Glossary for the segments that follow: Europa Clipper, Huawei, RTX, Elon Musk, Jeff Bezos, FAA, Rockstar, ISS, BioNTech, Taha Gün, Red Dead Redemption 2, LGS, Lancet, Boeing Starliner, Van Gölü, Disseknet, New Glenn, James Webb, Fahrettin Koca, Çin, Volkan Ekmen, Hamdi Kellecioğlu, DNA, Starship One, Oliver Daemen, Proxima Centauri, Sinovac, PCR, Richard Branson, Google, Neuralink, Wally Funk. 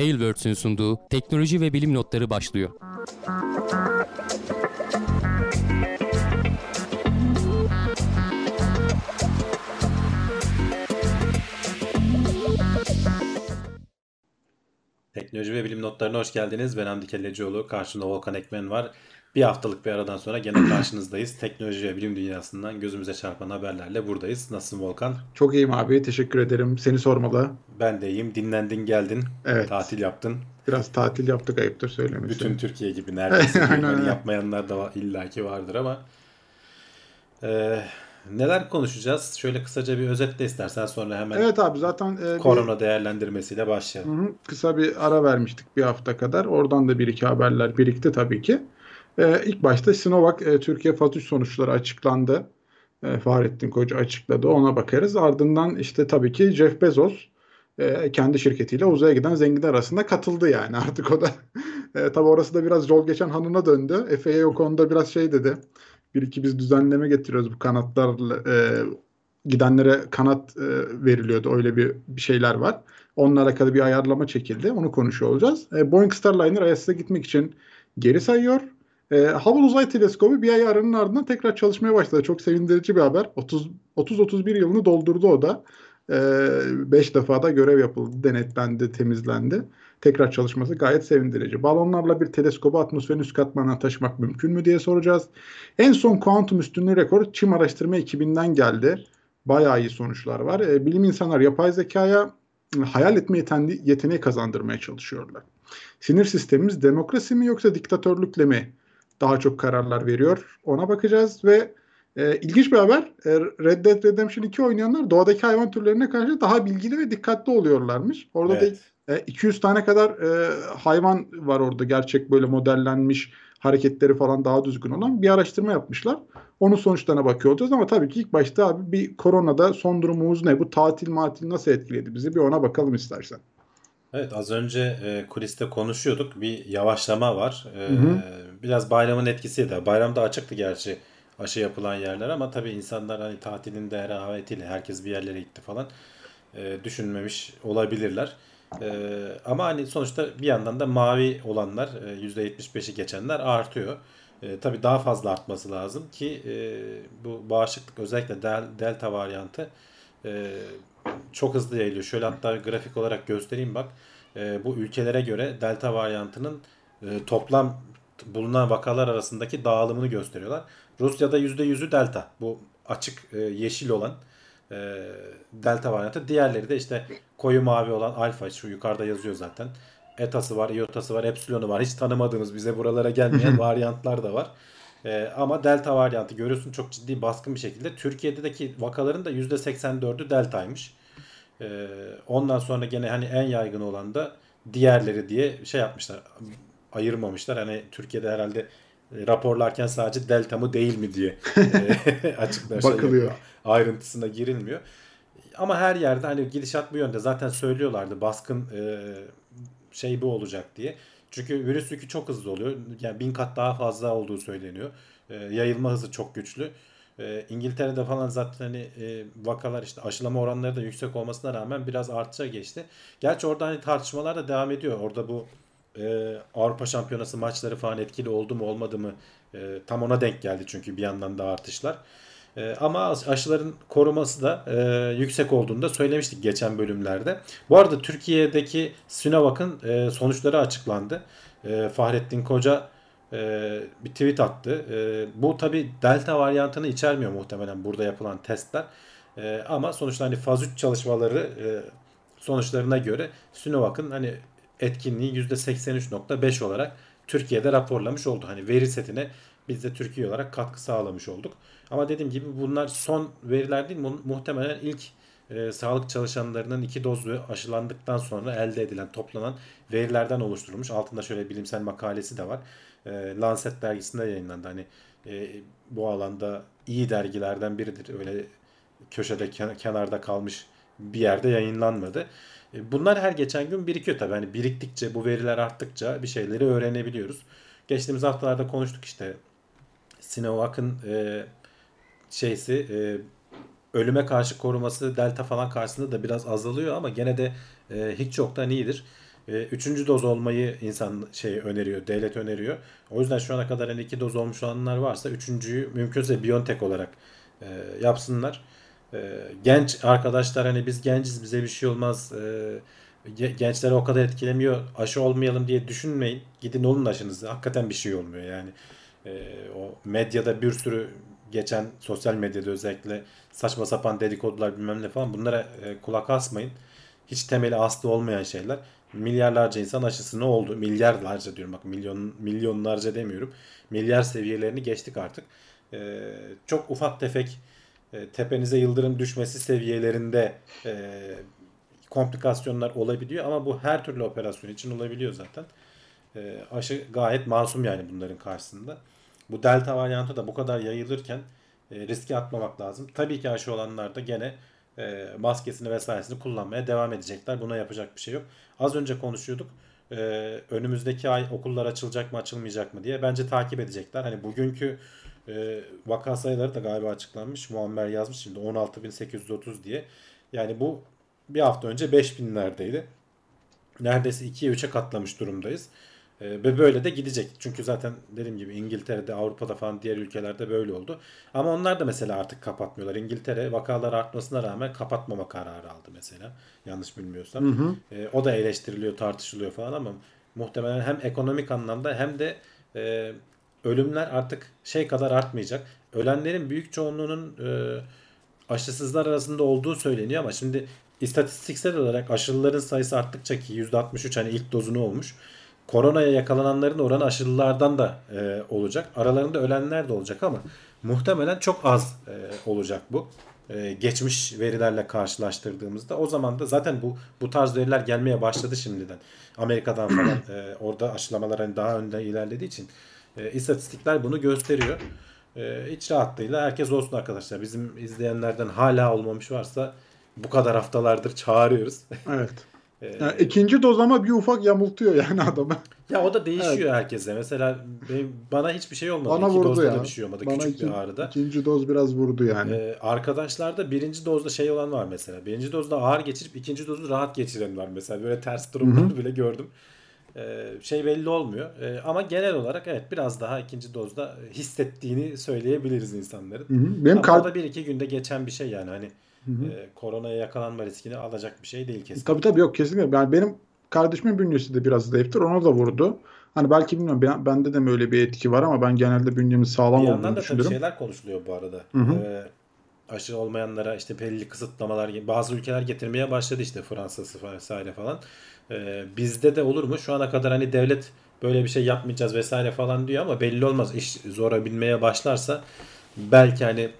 Tailwords'ün sunduğu teknoloji ve bilim notları başlıyor. Teknoloji ve bilim notlarına hoş geldiniz. Ben Hamdi Kellecioğlu. Karşımda Volkan Ekmen var. Bir haftalık bir aradan sonra gene karşınızdayız. Teknoloji ve bilim dünyasından gözümüze çarpan haberlerle buradayız. Nasılsın Volkan? Çok iyiyim abi. Teşekkür ederim. Seni sormalı. Ben de iyiyim. Dinlendin, geldin. Evet. Tatil yaptın. Biraz tatil yaptık, ayıptır söylemesi. Bütün Türkiye gibi neredeyse. Aynen. Yapmayanlar da illaki vardır ama. Neler konuşacağız? Şöyle kısaca bir özetle istersen, sonra hemen evet abi, zaten korona değerlendirmesiyle başlayalım. Kısa bir ara vermiştik bir hafta kadar. Oradan da bir iki haberler birikti tabii ki. İlk başta Sinovac Türkiye Faz 3 sonuçları açıklandı. Fahrettin Koca açıkladı. Ona bakarız. Ardından işte tabii ki Jeff Bezos kendi şirketiyle uzaya giden zenginler arasında katıldı yani. Artık o da tabii orası da biraz yol geçen hanına döndü. FAA o konuda biraz şey dedi. Bir iki biz düzenleme getiriyoruz bu kanatlarla gidenlere kanat veriliyordu. Öyle bir şeyler var. Onunla alakalı bir ayarlama çekildi. Onu konuşuyor olacağız. Boeing Starliner ISS'e gitmek için geri sayıyor. Hubble Uzay Teleskobu bir ay aranın ardından tekrar çalışmaya başladı. Çok sevindirici bir haber. 30-31 yılını doldurdu o da. 5 defa da görev yapıldı. Denetlendi, temizlendi. Tekrar çalışması gayet sevindirici. Balonlarla bir teleskobu atmosferin üst katmanına taşımak mümkün mü diye soracağız. En son kuantum üstünlüğü rekoru Çin araştırma ekibinden geldi. Bayağı iyi sonuçlar var. Bilim insanlar yapay zekaya hayal etme yeteneği kazandırmaya çalışıyorlar. Sinir sistemimiz demokrasi mi yoksa diktatörlükle mi daha çok kararlar veriyor? Ona bakacağız ve ilginç bir haber. Red Dead Redemption 2 oynayanlar doğadaki hayvan türlerine karşı daha bilgili ve dikkatli oluyorlarmış. Orada evet. 200 tane kadar hayvan var orada. Gerçek böyle modellenmiş, hareketleri falan daha düzgün olan bir araştırma yapmışlar. Onun sonuçlarına bakıyor olacağız ama tabii ki ilk başta abi bir koronada son durumumuz ne? Bu tatil nasıl etkiledi bizi? Bir ona bakalım istersen. Evet, az önce kuliste konuşuyorduk. Bir yavaşlama var. Biraz bayramın etkisiydi. Bayramda açıktı gerçi aşı yapılan yerler ama tabii insanlar hani tatilin de rehavetiyle herkes bir yerlere gitti falan. Düşünmemiş olabilirler. Ama hani sonuçta bir yandan da mavi olanlar, %75'i geçenler artıyor. Tabii daha fazla artması lazım ki bu bağışıklık, özellikle delta varyantı çok hızlı yayılıyor. Şöyle hatta grafik olarak göstereyim bak. Bu ülkelere göre delta varyantının toplam bulunan vakalar arasındaki dağılımını gösteriyorlar. Rusya'da %100'ü delta. Bu açık yeşil olan delta varyantı. Diğerleri de işte koyu mavi olan alfa, şu yukarıda yazıyor zaten. Etası var, iotası var, epsilonu var. Hiç tanımadığımız, bize buralara gelmeyen varyantlar da var. Ama delta varyantı görüyorsun çok ciddi, baskın bir şekilde. Türkiye'deki vakaların da %84'ü deltaymış. Ondan sonra gene hani en yaygın olan da diğerleri diye şey yapmışlar. Ayırmamışlar. Hani Türkiye'de herhalde raporlarken sadece delta mı değil mi diye açıklar. Bakılıyor. Ayrıntısına girilmiyor. Ama her yerde hani gidişat bu yönde. Zaten söylüyorlardı baskın şey bu olacak diye. Çünkü virüs yükü çok hızlı oluyor. Yani 1000 kat daha fazla olduğu söyleniyor. Yayılma hızı çok güçlü. İngiltere'de falan zaten hani vakalar, işte aşılama oranları da yüksek olmasına rağmen biraz artışa geçti. Gerçi orada hani tartışmalar da devam ediyor. Orada bu Avrupa Şampiyonası maçları falan etkili oldu mu olmadı mı, tam ona denk geldi çünkü bir yandan da artışlar. Ama aşıların koruması da yüksek olduğunu da söylemiştik geçen bölümlerde. Bu arada Türkiye'deki Sinovac'ın sonuçları açıklandı. Fahrettin Koca bir tweet attı. Bu tabi delta varyantını içermiyor muhtemelen burada yapılan testler. Ama sonuçta hani faz 3 çalışmaları sonuçlarına göre Sinovac'ın hani etkinliği %83.5 olarak Türkiye'de raporlamış oldu. Hani veri setine biz de Türkiye olarak katkı sağlamış olduk. Ama dediğim gibi bunlar son veriler değil. Muhtemelen ilk sağlık çalışanlarının 2 doz aşılandıktan sonra elde edilen, toplanan verilerden oluşturulmuş. Altında şöyle bilimsel makalesi de var. Lancet dergisinde yayınlandı. Hani bu alanda iyi dergilerden biridir. Öyle köşede, kenarda kalmış bir yerde yayınlanmadı. Bunlar her geçen gün birikiyor tabii. Hani biriktikçe, bu veriler arttıkça bir şeyleri öğrenebiliyoruz. Geçtiğimiz haftalarda konuştuk işte Sinovac'ın ölüme karşı koruması delta falan karşısında da biraz azalıyor ama gene de hiç yoktan iyidir. 3. doz olmayı insan öneriyor, devlet öneriyor. O yüzden şu ana kadar hani 2 doz olmuş olanlar varsa 3.'yü mümkünse BioNTech olarak yapsınlar. Genç arkadaşlar, hani biz genciz, bize bir şey olmaz, gençlere o kadar etkilemiyor, aşı olmayalım diye düşünmeyin. Gidin olun aşınızı. Hakikaten bir şey olmuyor yani. O medyada bir sürü geçen, sosyal medyada özellikle saçma sapan dedikodular bilmem ne falan, bunlara kulak asmayın. Hiç temeli aslı olmayan şeyler. Milyarlarca insan aşısı ne oldu? Milyarlarca diyorum, bak milyonlarca demiyorum. Milyar seviyelerini geçtik artık. Çok ufak tefek tepenize yıldırım düşmesi seviyelerinde komplikasyonlar olabiliyor ama bu her türlü operasyon için olabiliyor zaten. Aşı gayet masum yani bunların karşısında. Bu delta varyantı da bu kadar yayılırken riske atmamak lazım. Tabii ki aşı olanlar da gene maskesini vesairesini kullanmaya devam edecekler. Buna yapacak bir şey yok. Az önce konuşuyorduk. Önümüzdeki ay okullar açılacak mı açılmayacak mı diye. Bence takip edecekler. Hani bugünkü vaka sayıları da galiba açıklanmış. Muammer yazmış şimdi 16.830 diye. Yani bu bir hafta önce 5.000'lerdeydi. Neredeyse 2'ye 3'e katlamış durumdayız. Ve böyle de gidecek. Çünkü zaten dediğim gibi İngiltere'de, Avrupa'da falan diğer ülkelerde böyle oldu. Ama onlar da mesela artık kapatmıyorlar. İngiltere vakalar artmasına rağmen kapatmama kararı aldı mesela. Yanlış bilmiyorsam. Hı hı. O da eleştiriliyor, tartışılıyor falan ama muhtemelen hem ekonomik anlamda hem de ölümler artık kadar artmayacak. Ölenlerin büyük çoğunluğunun aşısızlar arasında olduğu söyleniyor ama şimdi istatistiksel olarak aşılıların sayısı arttıkça, ki %63 hani ilk dozunu olmuş, koronaya yakalananların oranı aşılılardan da olacak. Aralarında ölenler de olacak ama muhtemelen çok az olacak bu. Geçmiş verilerle karşılaştırdığımızda. O zaman da zaten bu tarz veriler gelmeye başladı şimdiden. Amerika'dan falan orada aşılamalar hani daha önde ilerlediği için istatistikler bunu gösteriyor. İç rahatlığıyla herkes olsun arkadaşlar. Bizim izleyenlerden hala olmamış varsa bu kadar haftalardır çağırıyoruz. Evet. Yani ikinci doz ama bir ufak yamultuyor yani adamı. Ya o da değişiyor herkese. Mesela bana hiçbir şey olmadı. Bana İki dozda da bir şey olmadı. Bana küçük bir ağrıda. İkinci doz biraz vurdu yani. Arkadaşlarda birinci dozda olan var mesela. Birinci dozda ağır geçirip ikinci dozu rahat geçiren var mesela. Böyle ters durumları bile gördüm. Belli olmuyor. Ama genel olarak evet biraz daha ikinci dozda hissettiğini söyleyebiliriz insanların. Hı hı. Benim ama o da bir iki günde geçen bir şey yani. Hani koronaya yakalanma riskini alacak bir şey değil kesin. Tabii tabii, yok kesinlikle. Yani benim kardeşimin bünyesi de biraz zayıftır. Ona da vurdu. Hani belki bilmiyorum bende de mi öyle bir etki var ama ben genelde bünyemin sağlam olduğunu düşünüyorum. Bir yandan da şeyler konuşuluyor bu arada. Aşı olmayanlara belli kısıtlamalar, bazı ülkeler getirmeye başladı, Fransa'sı vesaire falan. Bizde de olur mu? Şu ana kadar hani devlet böyle bir şey yapmayacağız vesaire falan diyor ama belli olmaz. İş zora binmeye başlarsa belki hani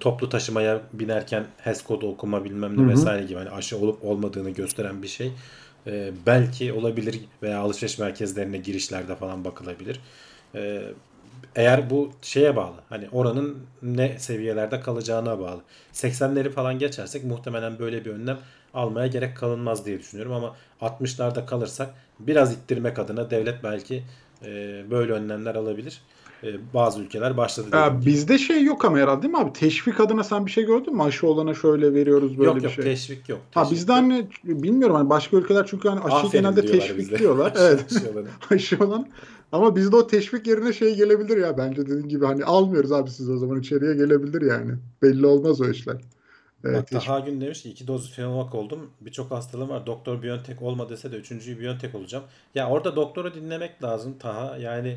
toplu taşımaya binerken HES kodu okuma bilmem ne vesaire gibi hani aşı olup olmadığını gösteren bir şey belki olabilir veya alışveriş merkezlerine girişlerde falan bakılabilir. Eğer bu bağlı, hani oranın ne seviyelerde kalacağına bağlı. 80'leri falan geçersek muhtemelen böyle bir önlem almaya gerek kalınmaz diye düşünüyorum ama 60'larda kalırsak biraz ittirmek adına devlet belki böyle önlemler alabilir. Bazı ülkeler başladı. Bizde yok ama herhalde değil mi abi? Teşvik adına sen bir şey gördün mü? Aşı olana şöyle veriyoruz böyle bir şey. Yok teşvik yok. Bizden mi bilmiyorum hani başka ülkeler çünkü hani aşıyı genelde teşvik diyorlar. Evet. Aşı olan. Ama bizde o teşvik yerine gelebilir ya bence dediğin gibi hani almıyoruz abi siz o zaman içeriye gelebilir yani. Belli olmaz o işler. Evet, Taha Gün demiş ki 2 doz Sinovac oldum. Birçok hastalığım var. Doktor BioNTech olma dese de 3.'yü BioNTech olacağım. Ya orada doktoru dinlemek lazım Taha. Yani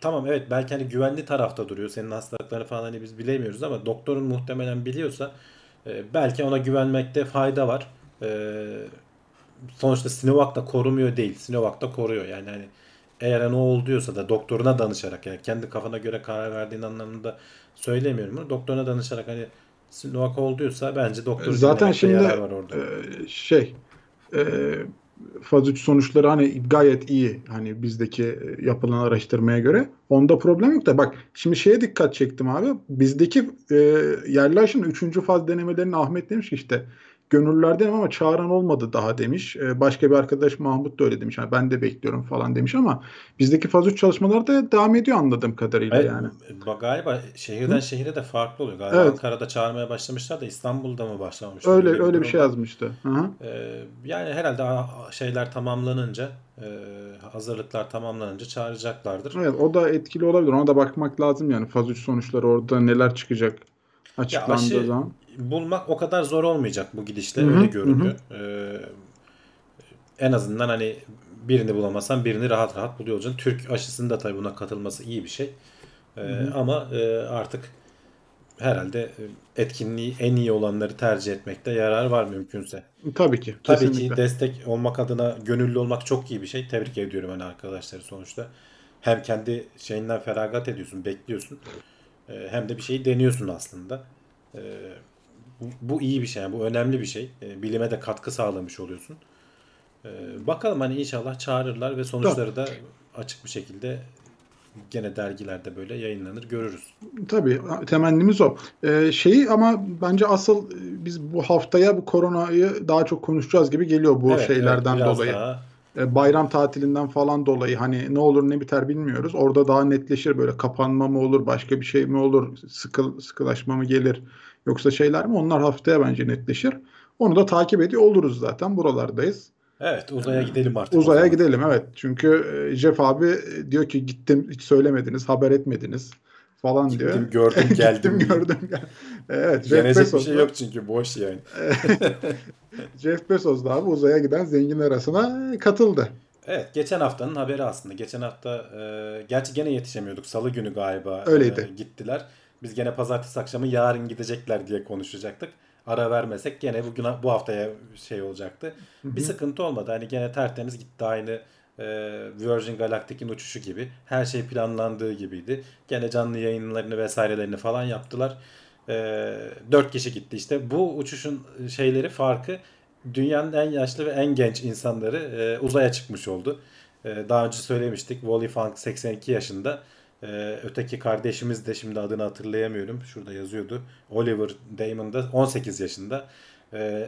tamam evet belki hani güvenli tarafta duruyor. Senin hastalıkları falan hani biz bilemiyoruz ama doktorun muhtemelen biliyorsa belki ona güvenmekte fayda var. Sonuçta Sinovac da korumuyor değil. Sinovac da koruyor. Yani hani eğer ne oldu diyorsa da doktoruna danışarak yani kendi kafana göre karar verdiğin anlamında söylemiyorum bunu. Doktoruna danışarak hani Sinovac olduysa bence doktor zaten şimdi yarar var orada. Faz 3 sonuçları hani gayet iyi. Hani bizdeki yapılan araştırmaya göre. Onda problem yok da bak şimdi dikkat çektim abi. Bizdeki yerli aşının 3. faz denemelerini Ahmet demiş ki gönüllerdenim ama çağıran olmadı daha demiş. Başka bir arkadaş Mahmut da öyle demiş. Yani ben de bekliyorum falan demiş ama bizdeki faz 3 çalışmalar da devam ediyor anladığım kadarıyla yani. Galiba şehirden şehire de farklı oluyor. Galiba evet. Ankara'da çağırmaya başlamışlar da İstanbul'da mı başlamışlar? Öyle bir şey yazmıştı. Yani herhalde şeyler tamamlanınca hazırlıklar tamamlanınca çağıracaklardır. Evet, o da etkili olabilir. Ona da bakmak lazım yani. Faz 3 sonuçları orada neler çıkacak açıklandığı zaman. Bulmak o kadar zor olmayacak bu gidişle, öyle görünüyor. En azından hani birini bulamasan birini rahat rahat buluyor olacaksın. Türk aşısının da tabii buna katılması iyi bir şey. Ama artık herhalde etkinliği en iyi olanları tercih etmekte yarar var mümkünse. Tabii ki. Kesinlikle. Tabii ki destek olmak adına gönüllü olmak çok iyi bir şey. Tebrik ediyorum hani arkadaşları sonuçta. Hem kendi şeyinden feragat ediyorsun, bekliyorsun. Hem de bir şeyi deniyorsun aslında. Bu iyi bir şey. Yani bu önemli bir şey. Bilime de katkı sağlamış oluyorsun. Bakalım hani inşallah çağırırlar ve sonuçları da açık bir şekilde gene dergilerde böyle yayınlanır, görürüz. Tabii. Temennimiz o. Ama bence asıl biz bu haftaya bu koronayı daha çok konuşacağız gibi geliyor bu şeylerden dolayı. Bayram tatilinden falan dolayı hani ne olur ne biter bilmiyoruz. Orada daha netleşir böyle kapanma mı olur, başka bir şey mi olur, sıkılaşma mı gelir yoksa şeyler mi? Onlar haftaya bence netleşir. Onu da takip ediyor oluruz zaten. Buralardayız. Evet, uzaya gidelim artık. Uzaya gidelim evet. Çünkü Jeff abi diyor ki gittim hiç söylemediniz, haber etmediniz falan diyor. Gittim gördüm geldim. Evet. Gelecek bir şey yok çünkü boş yani. Jeff Bezos da abi uzaya giden zenginler arasına katıldı. Evet, geçen haftanın haberi aslında. Geçen hafta gerçi gene yetişemiyorduk. Salı günü galiba gittiler. Biz gene pazartesi akşamı yarın gidecekler diye konuşacaktık. Ara vermesek gene bugün bu haftaya şey olacaktı. Bir sıkıntı olmadı. Hani gene tertemiz gitti aynı. Virgin Galactic'in uçuşu gibi. Her şey planlandığı gibiydi. Gene canlı yayınlarını vesairelerini falan yaptılar. 4 kişi gitti işte. Bu uçuşun şeyleri farkı dünyanın en yaşlı ve en genç insanları uzaya çıkmış oldu. Daha önce söylemiştik. Wally Funk 82 yaşında. Öteki kardeşimiz de şimdi adını hatırlayamıyorum. Şurada yazıyordu. Oliver Daemen da 18 yaşında.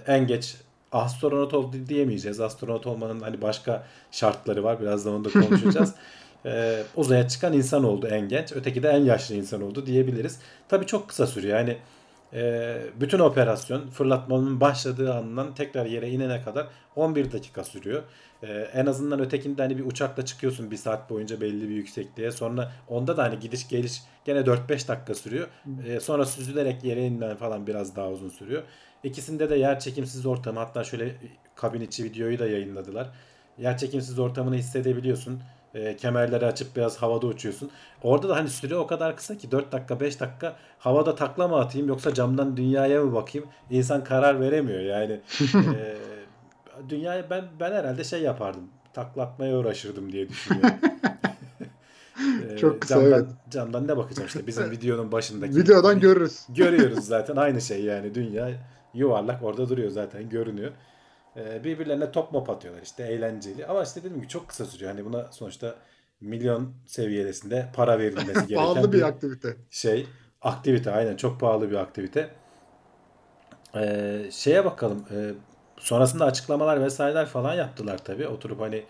En geç astronot oldu diyemeyeceğiz. Astronot olmanın hani başka şartları var. Birazdan onu da konuşacağız. Uzaya çıkan insan oldu en genç. Öteki de en yaşlı insan oldu diyebiliriz. Tabii çok kısa sürüyor. Yani bütün operasyon fırlatmanın başladığı andan tekrar yere inene kadar 11 dakika sürüyor. En azından ötekinde hani bir uçakla çıkıyorsun bir saat boyunca belli bir yüksekliğe. Sonra onda da hani gidiş geliş gene 4-5 dakika sürüyor. Sonra süzülerek yere inen falan biraz daha uzun sürüyor. İkisinde de yer çekimsiz ortamı, hatta şöyle kabin içi videoyu da yayınladılar. Yer çekimsiz ortamını hissedebiliyorsun. Kemerleri açıp biraz havada uçuyorsun. Orada da hani süre o kadar kısa ki 4 dakika 5 dakika havada takla mı atayım yoksa camdan dünyaya mı bakayım? İnsan karar veremiyor yani. Dünyaya ben herhalde şey yapardım. Takla atmaya uğraşırdım diye düşünüyorum. Çok kısa camdan ne bakacağım işte bizim videonun başındaki. Videodan görürüz. Görüyoruz zaten aynı şey yani dünya yuvarlak orada duruyor zaten görünüyor. Birbirlerine top mop atıyorlar işte eğlenceli ama işte dediğim gibi çok kısa sürüyor. Hani buna sonuçta milyon seviyesinde para verilmesi gereken pahalı bir aktivite. Aktivite aynen çok pahalı bir aktivite. Şeye bakalım sonrasında açıklamalar vesaireler falan yaptılar tabii oturup hani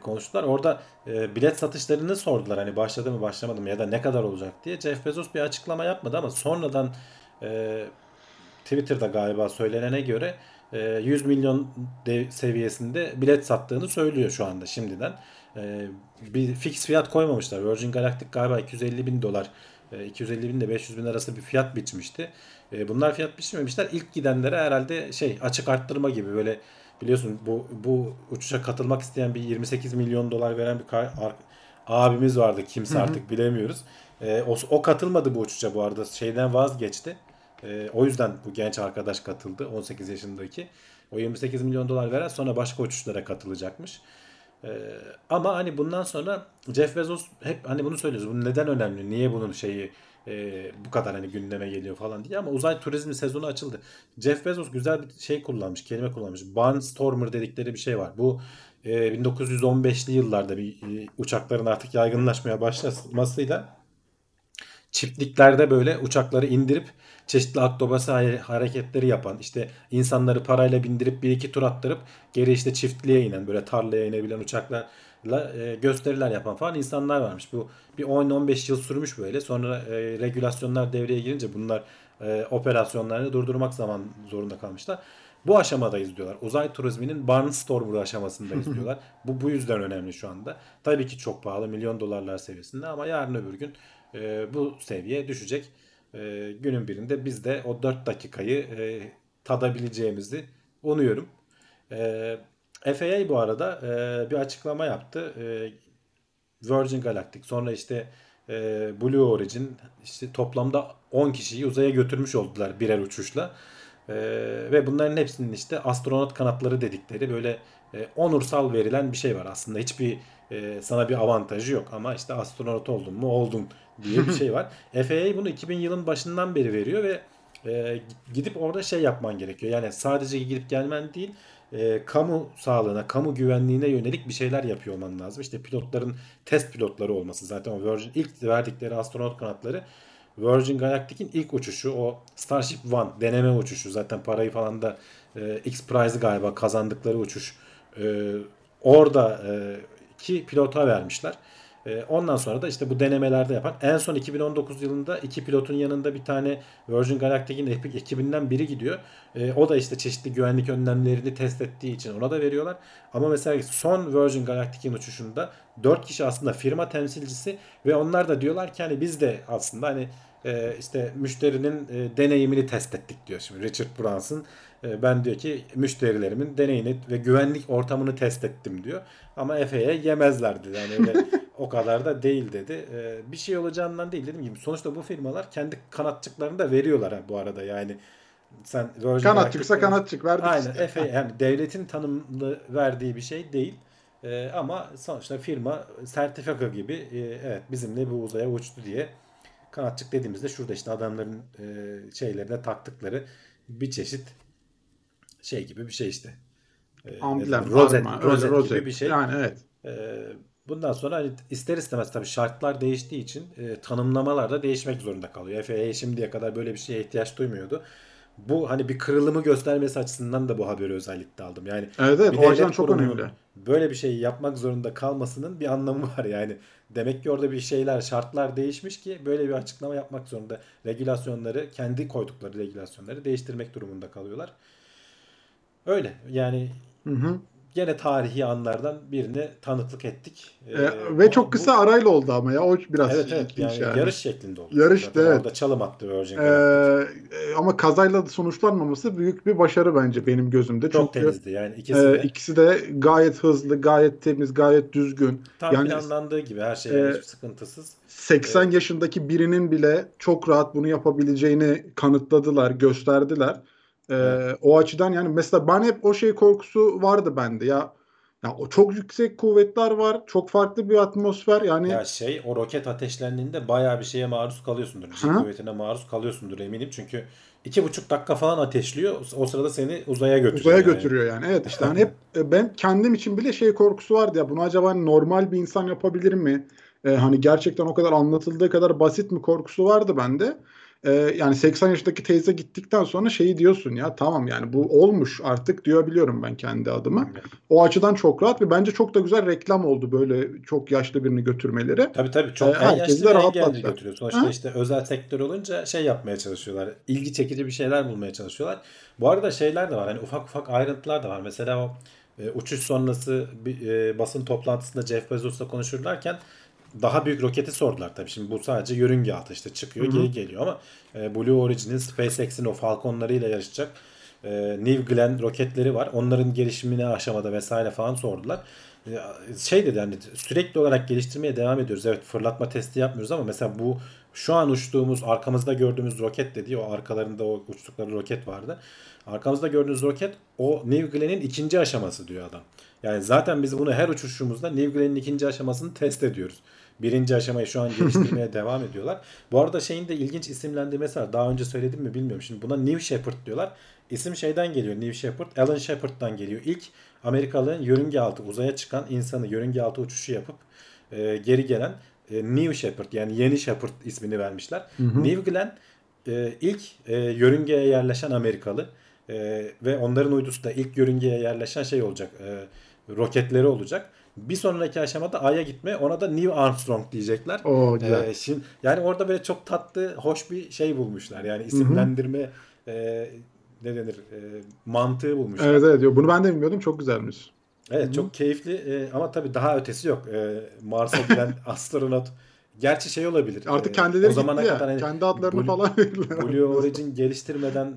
konuştular. Orada bilet satışlarını sordular. Hani başladı mı başlamadı mı ya da ne kadar olacak diye. Jeff Bezos bir açıklama yapmadı ama sonradan Twitter'da galiba söylenene göre 100 milyon seviyesinde bilet sattığını söylüyor şu anda şimdiden. Bir fix fiyat koymamışlar. Virgin Galactic galiba $250,000 250.000 ile 500.000 arası bir fiyat biçmişti. Bunlar fiyat biçmemişler. İlk gidenlere herhalde açık arttırma gibi böyle biliyorsun bu uçuşa katılmak isteyen bir $28 milyon veren bir abimiz vardı. Kimse artık bilemiyoruz. O katılmadı bu uçuşa bu arada. Şeyden vazgeçti. O yüzden bu genç arkadaş katıldı. 18 yaşındaki. O $28 milyon veren sonra başka uçuşlara katılacakmış. Ama hani bundan sonra Jeff Bezos hep hani bunu söylüyoruz. Bu neden önemli? Niye bunun bu kadar hani gündeme geliyor falan diye ama uzay turizmi sezonu açıldı. Jeff Bezos güzel bir kelime kullanmış. Barnstormer dedikleri bir şey var. Bu 1915'li yıllarda bir uçakların artık yaygınlaşmaya başlamasıyla çiftliklerde böyle uçakları indirip çeşitli akrobasi hareketleri yapan, işte insanları parayla bindirip bir iki tur attırıp geri işte çiftliğe inen, böyle tarlaya inebilen uçaklarla gösteriler yapan falan insanlar varmış. Bu bir 10-15 yıl sürmüş böyle. Sonra regülasyonlar devreye girince bunlar operasyonlarını durdurmak zaman zorunda kalmışlar. Bu aşamadayız diyorlar. Uzay turizminin barnstormer aşamasındayız diyorlar. Bu yüzden önemli şu anda. Tabii ki çok pahalı, milyon dolarlar seviyesinde, ama yarın öbür gün bu seviye düşecek. Günün birinde biz de o 4 dakikayı tadabileceğimizi umuyorum. FAA bu arada bir açıklama yaptı. Virgin Galactic, sonra işte Blue Origin, işte toplamda 10 kişiyi uzaya götürmüş oldular birer uçuşla. Ve bunların hepsinin işte astronot kanatları dedikleri böyle onursal verilen bir şey var. Aslında hiçbir sana bir avantajı yok ama işte astronot oldun mu oldun diye bir şey var. FAA bunu 2000 yılın başından beri veriyor ve gidip orada şey yapman gerekiyor. Yani sadece gidip gelmen değil, kamu sağlığına, kamu güvenliğine yönelik bir şeyler yapıyor olman lazım. İşte pilotların test pilotları olması, zaten o Virgin ilk verdikleri astronot kanatları Virgin Galactic'in ilk uçuşu, o Starship One deneme uçuşu, zaten parayı falan da X Prize'ı galiba kazandıkları uçuş, oradaki pilota vermişler. Ondan sonra da işte bu denemelerde yapan, en son 2019 yılında iki pilotun yanında bir tane Virgin Galactic'in ekibinden biri gidiyor. O da işte çeşitli güvenlik önlemlerini test ettiği için ona da veriyorlar. Ama mesela son Virgin Galactic'in uçuşunda 4 kişi aslında firma temsilcisi ve onlar da diyorlar ki hani biz de aslında hani işte müşterinin deneyimini test ettik diyor. Şimdi Richard Branson ben diyor ki müşterilerimin deneyini ve güvenlik ortamını test ettim diyor. Ama FAA yemezler dedi. Yani öyle o kadar da değil dedi. Bir şey olacağından değil, dediğim gibi. Sonuçta bu firmalar kendi kanatçıklarını da veriyorlar bu arada. Yani sen kanatçıksa kanatçık verdik. Aynen işte. FAA yani devletin tanımlı verdiği bir şey değil. Ama sonuçta firma sertifika gibi evet bizimle bu uzaya uçtu diye. Kanatçık dediğimizde şurada işte adamların şeylerine taktıkları bir çeşit şey gibi bir şey işte. Amblem, rozet gibi bir şey. Yani evet. Bundan sonra hani ister istemez tabii şartlar değiştiği için tanımlamalar da değişmek zorunda kalıyor. FAA şimdiye kadar böyle bir şeye ihtiyaç duymuyordu. Bu hani bir kırılımı göstermesi açısından da bu haberi özellikle aldım. Yani evet, evet, bir devlet çok önemli. Böyle bir şey yapmak zorunda kalmasının bir anlamı var yani. Demek ki orada bir şeyler, şartlar değişmiş ki böyle bir açıklama yapmak zorunda. Regülasyonları, kendi koydukları regülasyonları değiştirmek durumunda kalıyorlar. Öyle yani. Hı-hı. Gene tarihi anlardan birine tanıklık ettik. Ve çok kısa arayla oldu ama ya. O biraz evet, yani. Yarış şeklinde oldu. Yarış da evet. Orada çalım attı Virgin Galactic. Ama kazayla sonuçlanmaması büyük bir başarı bence benim gözümde. Çok çünkü temizdi yani ikisi de. İkisi de gayet hızlı, gayet temiz, gayet düzgün. Tam yani, planlandığı gibi her şey sıkıntısız. 80 yaşındaki birinin bile çok rahat bunu yapabileceğini kanıtladılar, gösterdiler. Evet. O açıdan yani mesela ben hep o şey korkusu vardı bende ya o çok yüksek kuvvetler var, çok farklı bir atmosfer yani. Ya o roket ateşlendiğinde bayağı bir şeye maruz kalıyorsundur, kuvvetine maruz kalıyorsundur eminim çünkü 2,5 dakika falan ateşliyor, o sırada seni uzaya götürüyor. Uzaya götürüyor yani. Evet işte hani hep ben kendim için bile korkusu vardı ya, bunu acaba normal bir insan yapabilir mi? Hani gerçekten o kadar anlatıldığı kadar basit mi korkusu vardı bende. Yani 80 yaşındaki teyze gittikten sonra diyorsun ya tamam yani bu olmuş artık diyebiliyorum ben kendi adıma. O açıdan çok rahat ve bence çok da güzel reklam oldu böyle çok yaşlı birini götürmeleri. Tabii çok herkesi de rahatlattı. Götürüyor. Sonuçta işte özel sektör olunca yapmaya çalışıyorlar. İlgi çekici bir şeyler bulmaya çalışıyorlar. Bu arada şeyler de var hani ufak ayrıntılar da var. Mesela o uçuş sonrası basın toplantısında Jeff Bezos'la konuşurlarken daha büyük roketi sordular tabii. Şimdi bu sadece yörünge altı işte çıkıyor, geri geliyor ama Blue Origin'in, SpaceX'in o Falcon'larıyla yarışacak New Glenn roketleri var. Onların gelişimine aşamada vesaire falan sordular. Dedi yani sürekli olarak geliştirmeye devam ediyoruz. Evet fırlatma testi yapmıyoruz ama mesela bu şu an uçtuğumuz, arkamızda gördüğümüz roket dediği o arkalarında o uçtukları roket vardı. Arkamızda gördüğünüz roket o New Glenn'in ikinci aşaması diyor adam. Yani zaten biz bunu her uçuşumuzda New Glenn'in ikinci aşamasını test ediyoruz. Birinci aşamayı şu an geliştirmeye devam ediyorlar. Bu arada de ilginç isimlendirmesi var. Daha önce söyledim mi bilmiyorum. Şimdi buna New Shepard diyorlar. İsim geliyor New Shepard. Alan Shepard'dan geliyor. İlk Amerikalı'nın yörünge altı uzaya çıkan insanı, yörünge altı uçuşu yapıp geri gelen New Shepard, yani Yeni Shepard ismini vermişler. Hı hı. New Glenn ilk yörüngeye yerleşen Amerikalı ve onların uydusu da ilk yörüngeye yerleşen şey olacak, roketleri olacak. Bir sonraki aşamada Ay'a gitme, ona da New Armstrong diyecekler. Oo, güzel. Şimdi, yani orada böyle çok tatlı, hoş bir şey bulmuşlar. Yani isimlendirme, hı hı. Ne denir, mantığı bulmuşlar. Evet evet, bunu ben de bilmiyordum, çok güzelmiş. Evet, hı-hı, çok keyifli ama tabii daha ötesi yok. Mars'a giden astronot. Gerçi şey olabilir. Artık kendileri gitti ya. Hani kendi adlarını falan verirler. Blue Origin geliştirmeden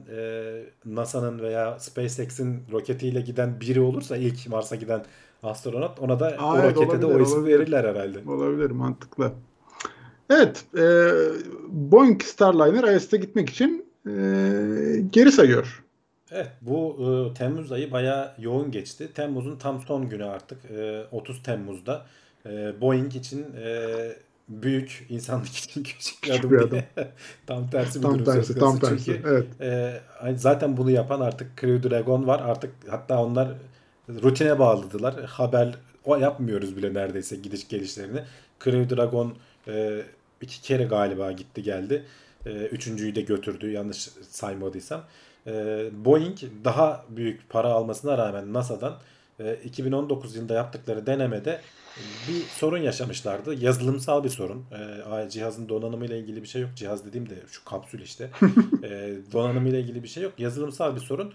NASA'nın veya SpaceX'in roketiyle giden biri olursa ilk Mars'a giden astronot, ona da o rokete olabilir, de o ismi verirler herhalde. Olabilir, mantıklı. Evet. Boeing Starliner ISS'e gitmek için geri sayıyor. Evet, bu Temmuz ayı bayağı yoğun geçti. Temmuz'un tam son günü artık. 30 Temmuz'da Boeing için büyük, insanlık için küçük bir adım. Tam tersi bir durum söz konusu. Tam tersi. Çünkü evet, zaten bunu yapan artık Crew Dragon var. Artık hatta onlar rutine bağladılar. Haber yapmıyoruz bile neredeyse gidiş gelişlerini. Crew Dragon 2 kere galiba gitti geldi. 3.'ü de götürdü yanlış saymadıysam. Boeing daha büyük para almasına rağmen NASA'dan 2019 yılında yaptıkları denemede bir sorun yaşamışlardı. Yazılımsal bir sorun. Cihazın donanımıyla ilgili bir şey yok. Cihaz dediğim de şu kapsül işte. Donanımıyla ilgili bir şey yok. Yazılımsal bir sorun.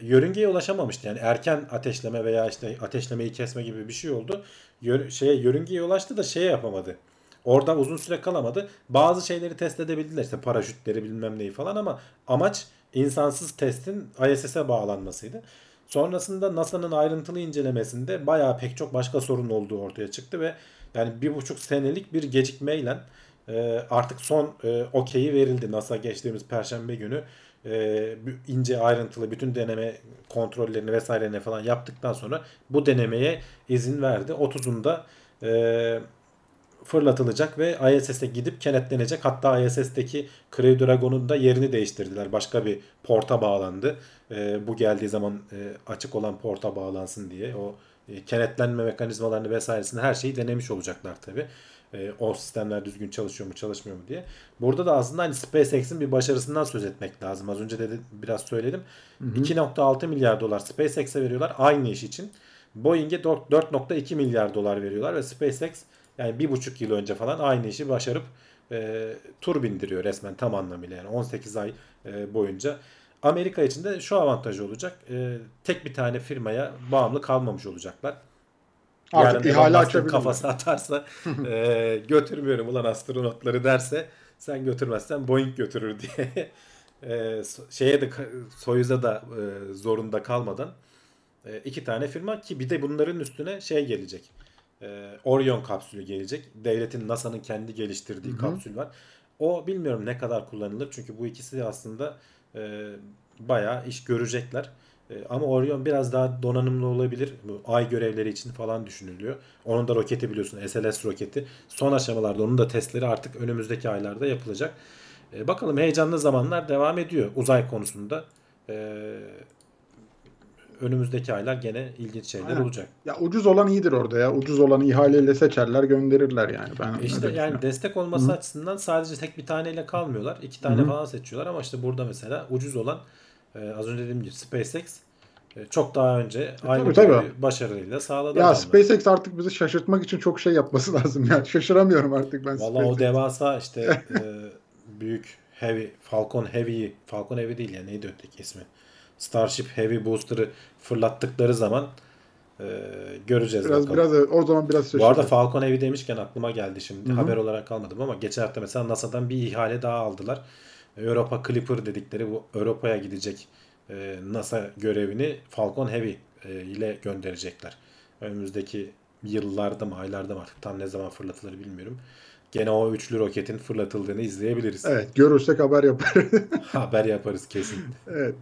Yörüngeye ulaşamamıştı. Yani erken ateşleme veya işte ateşlemeyi kesme gibi bir şey oldu. Yörüngeye ulaştı da yapamadı. Orada uzun süre kalamadı. Bazı şeyleri test edebildiler. İşte paraşütleri bilmem neyi falan, ama amaç insansız testin ISS'e bağlanmasıydı. Sonrasında NASA'nın ayrıntılı incelemesinde pek çok başka sorun olduğu ortaya çıktı ve yani 1,5 senelik bir gecikmeyle artık son okeyi verildi. NASA geçtiğimiz Perşembe günü ince ayrıntılı bütün deneme kontrollerini vesairene falan yaptıktan sonra bu denemeye izin verdi. 30'unda fırlatılacak ve ISS'e gidip kenetlenecek. Hatta ISS'teki Crew Dragon'un da yerini değiştirdiler. Başka bir porta bağlandı. Bu geldiği zaman açık olan porta bağlansın diye. O kenetlenme mekanizmalarını vesairesini, her şeyi denemiş olacaklar tabii. O sistemler düzgün çalışıyor mu çalışmıyor mu diye. Burada da aslında hani SpaceX'in bir başarısından söz etmek lazım. Az önce de biraz söyledim. 2.6 milyar dolar SpaceX'e veriyorlar aynı iş için. Boeing'e 4.2 milyar dolar veriyorlar ve SpaceX yani 1,5 yıl önce falan aynı işi başarıp tur bindiriyor resmen tam anlamıyla. Yani 18 ay boyunca. Amerika için de şu avantajı olacak. Tek bir tane firmaya bağımlı kalmamış olacaklar. Artık yani ihale açabilir. Kafası atarsa götürmüyorum ulan astronotları derse, sen götürmezsen Boeing götürür diye Soyuz'a da zorunda kalmadan 2 tane firma, ki bir de bunların üstüne gelecek. Orion kapsülü gelecek. Devletin, NASA'nın kendi geliştirdiği, hı-hı, kapsül var. O bilmiyorum ne kadar kullanılır. Çünkü bu ikisi aslında bayağı iş görecekler. Ama Orion biraz daha donanımlı olabilir. Bu ay görevleri için falan düşünülüyor. Onun da roketi biliyorsun, SLS roketi. Son aşamalarda onun da testleri artık önümüzdeki aylarda yapılacak. Bakalım, heyecanlı zamanlar devam ediyor uzay konusunda. Önümüzdeki aylar gene ilginç şeyler, aynen, olacak. Ya ucuz olan iyidir orada ya. Ucuz olanı ihaleyle seçerler, gönderirler yani. Ben işte yani destek olması, hı, açısından sadece tek bir taneyle kalmıyorlar. 2 tane, hı, falan seçiyorlar, ama işte burada mesela ucuz olan az önce dediğim gibi SpaceX çok daha önce aynı tabii başarıyla sağladı. Ya SpaceX artık bizi şaşırtmak için çok şey yapması lazım ya. Şaşıramıyorum artık ben. Vallahi o devasa işte büyük Heavy, Falcon Heavy değil ya, neydi öteki ismi? Starship Heavy booster'ı fırlattıkları zaman göreceğiz bakalım. O zaman biraz şaşırdım. Bu arada Falcon Heavy demişken aklıma geldi şimdi. Hı-hı. Haber olarak almadım ama geçen hafta mesela NASA'dan bir ihale daha aldılar. Europa Clipper dedikleri bu Europa'ya gidecek NASA görevini Falcon Heavy ile gönderecekler. Önümüzdeki yıllarda mı aylarda mı artık tam ne zaman fırlatılır bilmiyorum. Gene o üçlü roketin fırlatıldığını izleyebiliriz. Evet, görürsek haber yaparız. Haber yaparız kesin. Evet.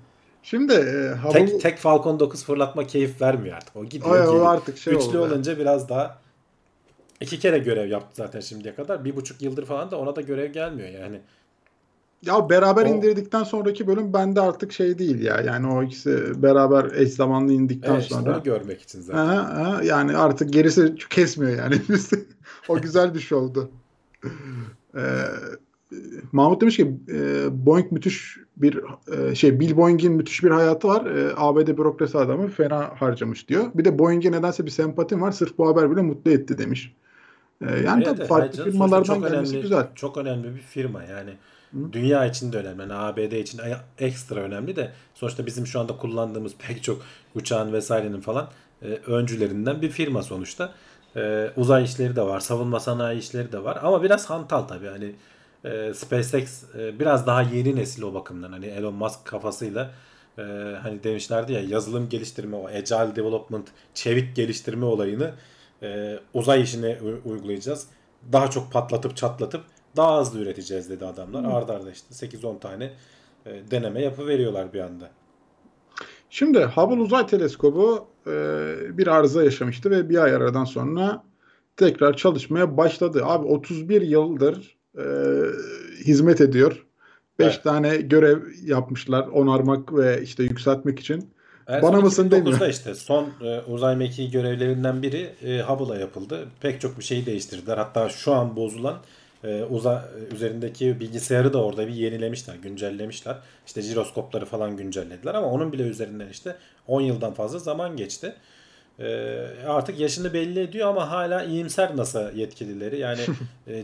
Şimdi Hubble... tek Falcon 9 fırlatma keyif vermiyor artık. O gidiyor. O artık üçlü olunca biraz daha 2 kere görev yaptı zaten şimdiye kadar. 1,5 yıldır falan da ona da görev gelmiyor yani. Ya beraber indirdikten sonraki bölüm bende artık değil ya. Yani o ikisi beraber eş zamanlı indikten sonra. Onu görmek için zaten. Yani artık gerisi kesmiyor yani. O güzel bir şey oldu. Mahmut demiş ki Boeing müthiş bir Bill Boeing'in müthiş bir hayatı var. ABD bürokrasi adamı fena harcamış diyor. Bir de Boeing'e nedense bir sempatim var. Sırf bu haber bile mutlu etti demiş. Yani evet, tabii farklı firmalardan gelmesi güzel. Çok önemli bir firma yani. Hı? Dünya için de önemli. Yani ABD için ekstra önemli de sonuçta bizim şu anda kullandığımız pek çok uçağın vesairenin falan öncülerinden bir firma sonuçta. Uzay işleri de var. Savunma sanayi işleri de var. Ama biraz hantal tabii. Hani SpaceX biraz daha yeni nesil o bakımdan. Hani Elon Musk kafasıyla hani demişlerdi ya yazılım geliştirme, o agile development, çevik geliştirme olayını uzay işine uygulayacağız. Daha çok patlatıp çatlatıp daha hızlı üreteceğiz dedi adamlar. Arda arda işte 8-10 tane deneme yapıveriyorlar bir anda. Şimdi Hubble Uzay Teleskobu bir arıza yaşamıştı ve bir ay aradan sonra tekrar çalışmaya başladı. Abi 31 yıldır hizmet ediyor. 5 evet. tane görev yapmışlar onarmak ve işte yükseltmek için. Evet, bana mısın demiyor. İşte son uzay mekiği görevlerinden biri Hubble'a yapıldı. Pek çok bir şeyi değiştirdiler. Hatta şu an bozulan üzerindeki bilgisayarı da orada bir yenilemişler, güncellemişler. İşte jiroskopları falan güncellediler ama onun bile üzerinden işte 10 yıldan fazla zaman geçti. Artık yaşını belli ediyor ama hala iyimser NASA yetkilileri. Yani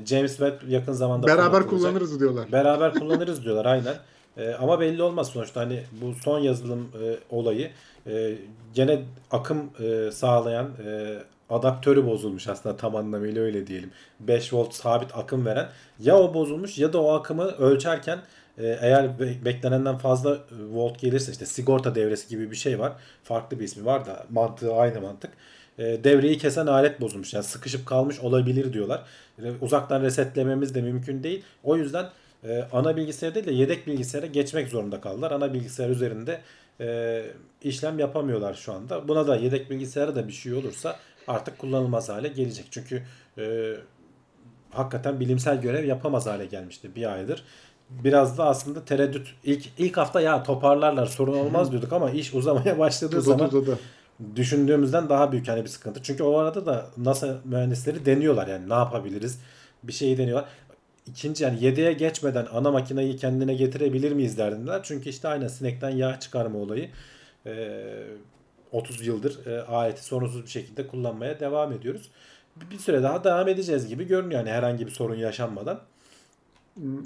James Webb yakın zamanda beraber kullanırız diyorlar. Beraber kullanırız diyorlar aynen. Ama belli olmaz sonuçta hani bu son yazılım olayı gene akım sağlayan adaptörü bozulmuş aslında tam anlamıyla öyle diyelim. 5 volt sabit akım veren ya o bozulmuş ya da o akımı ölçerken eğer beklenenden fazla volt gelirse işte sigorta devresi gibi bir şey var. Farklı bir ismi var da mantığı aynı mantık. Devreyi kesen alet bozulmuş. Yani sıkışıp kalmış olabilir diyorlar. Yani uzaktan resetlememiz de mümkün değil. O yüzden ana bilgisayar değil de yedek bilgisayara geçmek zorunda kaldılar. Ana bilgisayar üzerinde işlem yapamıyorlar şu anda. Buna da yedek bilgisayara da bir şey olursa artık kullanılmaz hale gelecek. Çünkü hakikaten bilimsel görev yapamaz hale gelmişti bir aydır. Biraz da aslında tereddüt. İlk hafta ya toparlarlar sorun olmaz diyorduk ama iş uzamaya başladığı zaman düşündüğümüzden daha büyük hani bir sıkıntı. Çünkü o arada da NASA mühendisleri deniyorlar yani ne yapabiliriz? Bir şeyi deniyorlar. İkinci yani 7'ye geçmeden ana makineyi kendine getirebilir miyiz derdinler. Çünkü işte aynen sinekten yağ çıkarma olayı 30 yıldır aleti sorunsuz bir şekilde kullanmaya devam ediyoruz. Bir süre daha devam edeceğiz gibi görünüyor yani herhangi bir sorun yaşanmadan.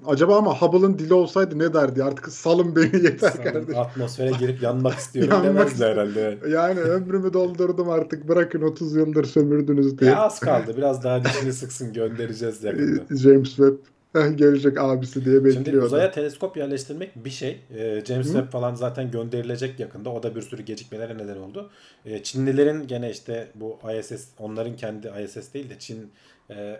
Acaba ama Hubble'ın dili olsaydı ne derdi? Artık salın beni yeter kardeşim. Atmosfere girip yanmak istiyorum demezdi herhalde. Yani ömrümü doldurdum artık bırakın 30 yıldır sömürdünüz diye. Az kaldı biraz daha dişini sıksın göndereceğiz yakında. James Webb gelecek abisi diye bekliyor. Şimdi uzaya teleskop yerleştirmek bir şey. James Webb falan zaten gönderilecek yakında. O da bir sürü gecikmelere neden oldu. Çinlilerin gene işte bu ISS, onların kendi ISS değil de Çin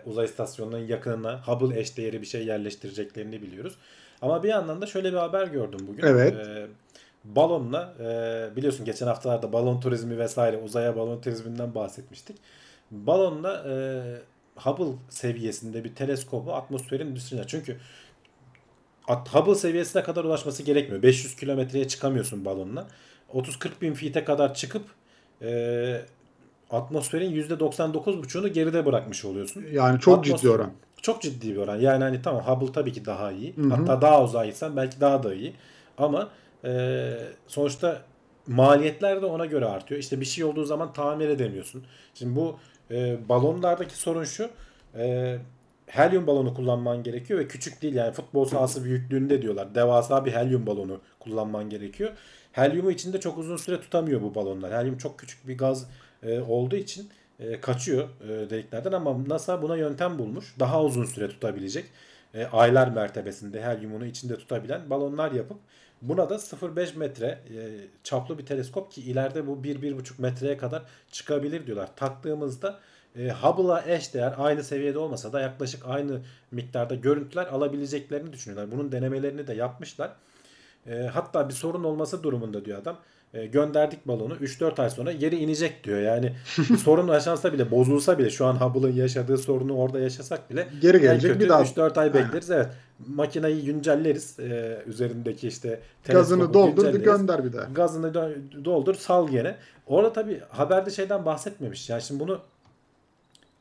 uzay istasyonunun yakınına Hubble eşdeğeri bir şey yerleştireceklerini biliyoruz. Ama bir yandan da şöyle bir haber gördüm bugün. Evet. Balonla biliyorsun geçen haftalarda balon turizmi vesaire uzaya balon turizminden bahsetmiştik. Balonla Hubble seviyesinde bir teleskobu atmosferin dışına. Çünkü Hubble seviyesine kadar ulaşması gerekmiyor. 500 kilometreye çıkamıyorsun balonla. 30-40 bin feet'e kadar çıkıp atmosferin %99,5'unu geride bırakmış oluyorsun. Yani çok ciddi oran. Çok ciddi bir oran. Yani hani tamam Hubble tabii ki daha iyi. Hı-hı. Hatta daha uzağa gitsen belki daha da iyi. Ama sonuçta maliyetler de ona göre artıyor. İşte bir şey olduğu zaman tamir edemiyorsun. Şimdi bu balonlardaki sorun şu. Helyum balonu kullanman gerekiyor ve küçük değil yani futbol sahası büyüklüğünde diyorlar. Devasa bir helyum balonu kullanman gerekiyor. Helyumu içinde çok uzun süre tutamıyor bu balonlar. Helyum çok küçük bir gaz olduğu için kaçıyor deliklerden ama NASA buna yöntem bulmuş. Daha uzun süre tutabilecek. Aylar mertebesinde helyumunu içinde tutabilen balonlar yapıp buna da 0,5 metre çaplı bir teleskop ki ileride bu 1-1,5 metreye kadar çıkabilir diyorlar. Taktığımızda Hubble'a eşdeğer aynı seviyede olmasa da yaklaşık aynı miktarda görüntüler alabileceklerini düşünüyorlar. Bunun denemelerini de yapmışlar. Hatta bir sorun olması durumunda diyor adam. Gönderdik balonu 3-4 ay sonra geri inecek diyor. Yani sorun yaşansa bile bozulsa bile şu an Hubble'ın yaşadığı sorunu orada yaşasak bile geri gelecek bir daha 3-4 ay bekleriz. Evet. Makineyi güncelleriz. Üzerindeki işte gazını doldur gönder bir daha. Gazını doldur sal gene. Orada tabii haberde şeyden bahsetmemiş. Yani şimdi bunu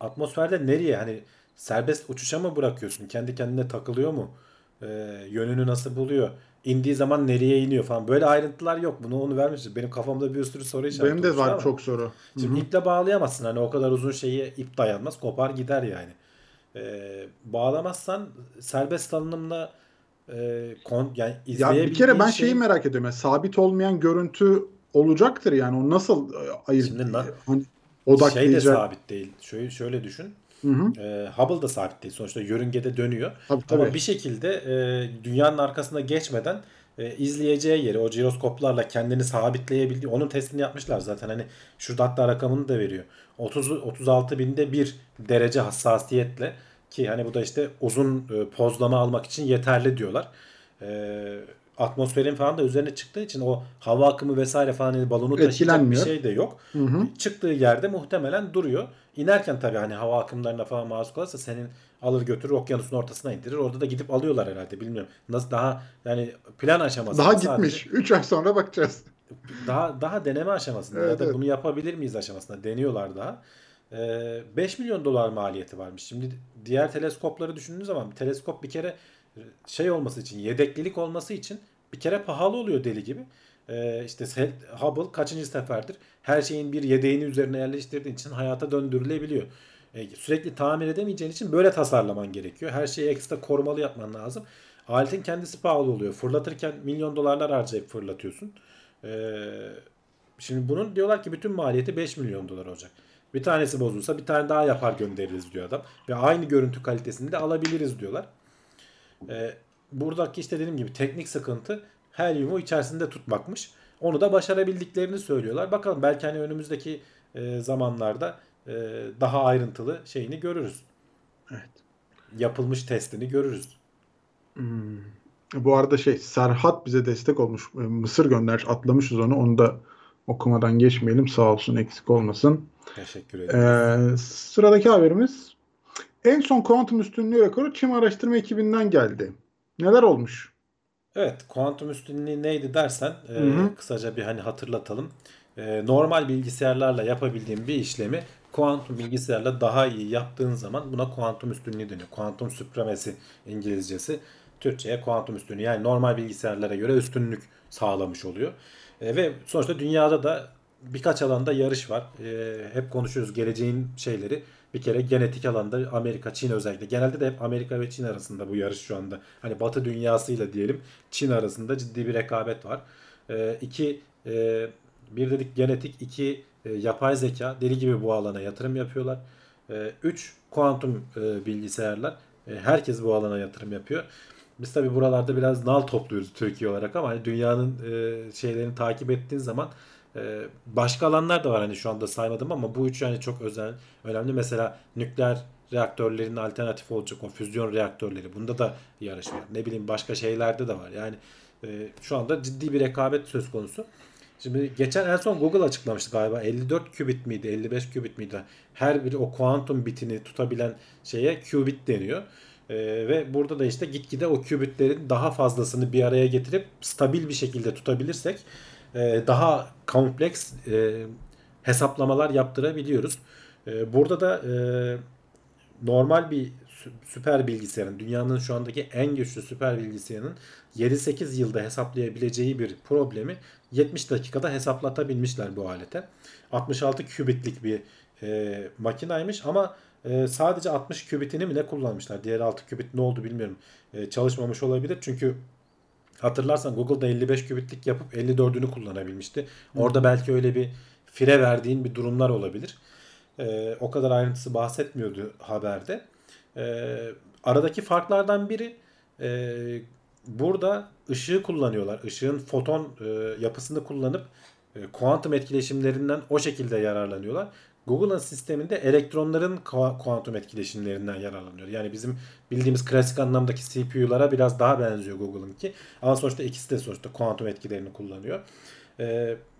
atmosferde nereye hani serbest uçuşa mı bırakıyorsun? Kendi kendine takılıyor mu? Yönünü nasıl buluyor? İndiği zaman nereye iniyor falan. Böyle ayrıntılar yok. Bunu onu vermişiz. Benim kafamda bir sürü soru işareti. Benim de var çok soru. Şimdi iple bağlayamazsın. Hani o kadar uzun şeyi ip dayanmaz. Kopar gider yani. Bağlamazsan serbest alınımla yani izleyebildiğin ya bir kere ben şeyi merak ediyorum. Yani, sabit olmayan görüntü olacaktır yani. O nasıl ayıracak? Odaklayacak. Şey de sabit değil. Şöyle düşün. Hubble da sabit değil. Sonuçta yörüngede dönüyor. Tabii. Ama bir şekilde dünyanın arkasına geçmeden izleyeceği yeri o jiroskoplarla kendini sabitleyebildiği onun testini yapmışlar zaten. Hani şurada hatta rakamını da veriyor. 36.000'de 1 derece hassasiyetle ki hani bu da işte uzun pozlama almak için yeterli diyorlar. Atmosferin falan da üzerine çıktığı için o hava akımı vesaire falan yani balonu taşıyacak bir şey de yok. Çıktığı yerde muhtemelen duruyor. İnerken tabii hani hava akımlarına falan maruz kalırsa senin alır götürür okyanusun ortasına indirir. Orada da gidip alıyorlar herhalde bilmiyorum. Nasıl daha yani plan aşaması. Daha gitmiş. 3 ay sonra bakacağız. Daha deneme aşamasında evet, ya da evet. Bunu yapabilir miyiz aşamasında deniyorlar daha. 5 milyon dolar maliyeti varmış. Şimdi diğer teleskopları düşündüğünüz zaman bir teleskop bir kere şey olması için yedeklilik olması için bir kere pahalı oluyor deli gibi. İşte Hubble kaçıncı seferdir her şeyin bir yedeğini üzerine yerleştirdiğin için hayata döndürülebiliyor. Sürekli tamir edemeyeceğin için böyle tasarlaman gerekiyor. Her şeyi ekstra korumalı yapman lazım. Aletin kendisi pahalı oluyor. Fırlatırken milyon dolarlar harcayıp fırlatıyorsun. Şimdi bunun diyorlar ki bütün maliyeti 5 milyon dolar olacak. Bir tanesi bozulsa bir tane daha yapar göndeririz diyor adam. Ve aynı görüntü kalitesini de alabiliriz diyorlar. Buradaki işte dediğim gibi teknik sıkıntı helyumu içerisinde tutmakmış. Onu da başarabildiklerini söylüyorlar. Bakalım belki hani önümüzdeki zamanlarda daha ayrıntılı şeyini görürüz. Evet. Yapılmış testini görürüz. Bu arada Serhat bize destek olmuş. Mısır göndermiş. Atlamışız onu. Onu da okumadan geçmeyelim. Sağ olsun eksik olmasın. Teşekkür ederim. Sıradaki haberimiz en son kuantum üstünlüğü rekoru Çin araştırma ekibinden geldi. Neler olmuş? Evet, kuantum üstünlüğü neydi dersen kısaca bir hani hatırlatalım. Normal bilgisayarlarla yapabildiğin bir işlemi kuantum bilgisayarla daha iyi yaptığın zaman buna kuantum üstünlüğü deniyor. Kuantum supremesi İngilizcesi. Türkçe'ye kuantum üstünlüğü. Yani normal bilgisayarlara göre üstünlük sağlamış oluyor. Ve sonuçta dünyada da birkaç alanda yarış var. Hep konuşuyoruz geleceğin şeyleri. Bir kere genetik alanda Amerika, Çin özellikle. Genelde de hep Amerika ve Çin arasında bu yarış şu anda. Hani Batı dünyasıyla diyelim Çin arasında ciddi bir rekabet var. Bir dedik genetik, 2 yapay zeka. Deli gibi bu alana yatırım yapıyorlar. 3 kuantum bilgisayarlar. Herkes bu alana yatırım yapıyor. Biz tabii buralarda biraz nal topluyoruz Türkiye olarak ama hani dünyanın şeylerini takip ettiğin zaman başka alanlar da var hani şu anda saymadım ama bu üç yani çok özel önemli. Mesela nükleer reaktörlerin alternatif olacak o füzyon reaktörleri. Bunda da yarış var. Ne bileyim başka şeylerde de var. Yani şu anda ciddi bir rekabet söz konusu. Şimdi geçen en son Google açıklamıştı galiba 54 qubit miydi 55 qubit miydi? Her biri o kuantum bitini tutabilen şeye qubit deniyor. Ve burada da işte gitgide o qubitlerin daha fazlasını bir araya getirip stabil bir şekilde tutabilirsek daha kompleks hesaplamalar yaptırabiliyoruz. Burada da normal bir süper bilgisayarın, dünyanın şu andaki en güçlü süper bilgisayarının 7-8 yılda hesaplayabileceği bir problemi 70 dakikada hesaplatabilmişler bu alete. 66 qubitlik bir makinaymış ama sadece 60 qubitini mi ne kullanmışlar? Diğer 6 qubit ne oldu bilmiyorum. Çalışmamış olabilir çünkü hatırlarsan Google'da 55 qubitlik yapıp 54'ünü kullanabilmişti. Orada belki öyle bir fire verdiğin bir durumlar olabilir. O kadar ayrıntısı bahsetmiyordu haberde. Aradaki farklardan biri burada ışığı kullanıyorlar. Işığın foton yapısını kullanıp kuantum etkileşimlerinden o şekilde yararlanıyorlar. Google'ın sisteminde elektronların kuantum etkileşimlerinden yararlanıyor. Yani bizim bildiğimiz klasik anlamdaki CPU'lara biraz daha benziyor Google'ınki. Ama sonuçta ikisi de sonuçta kuantum etkilerini kullanıyor.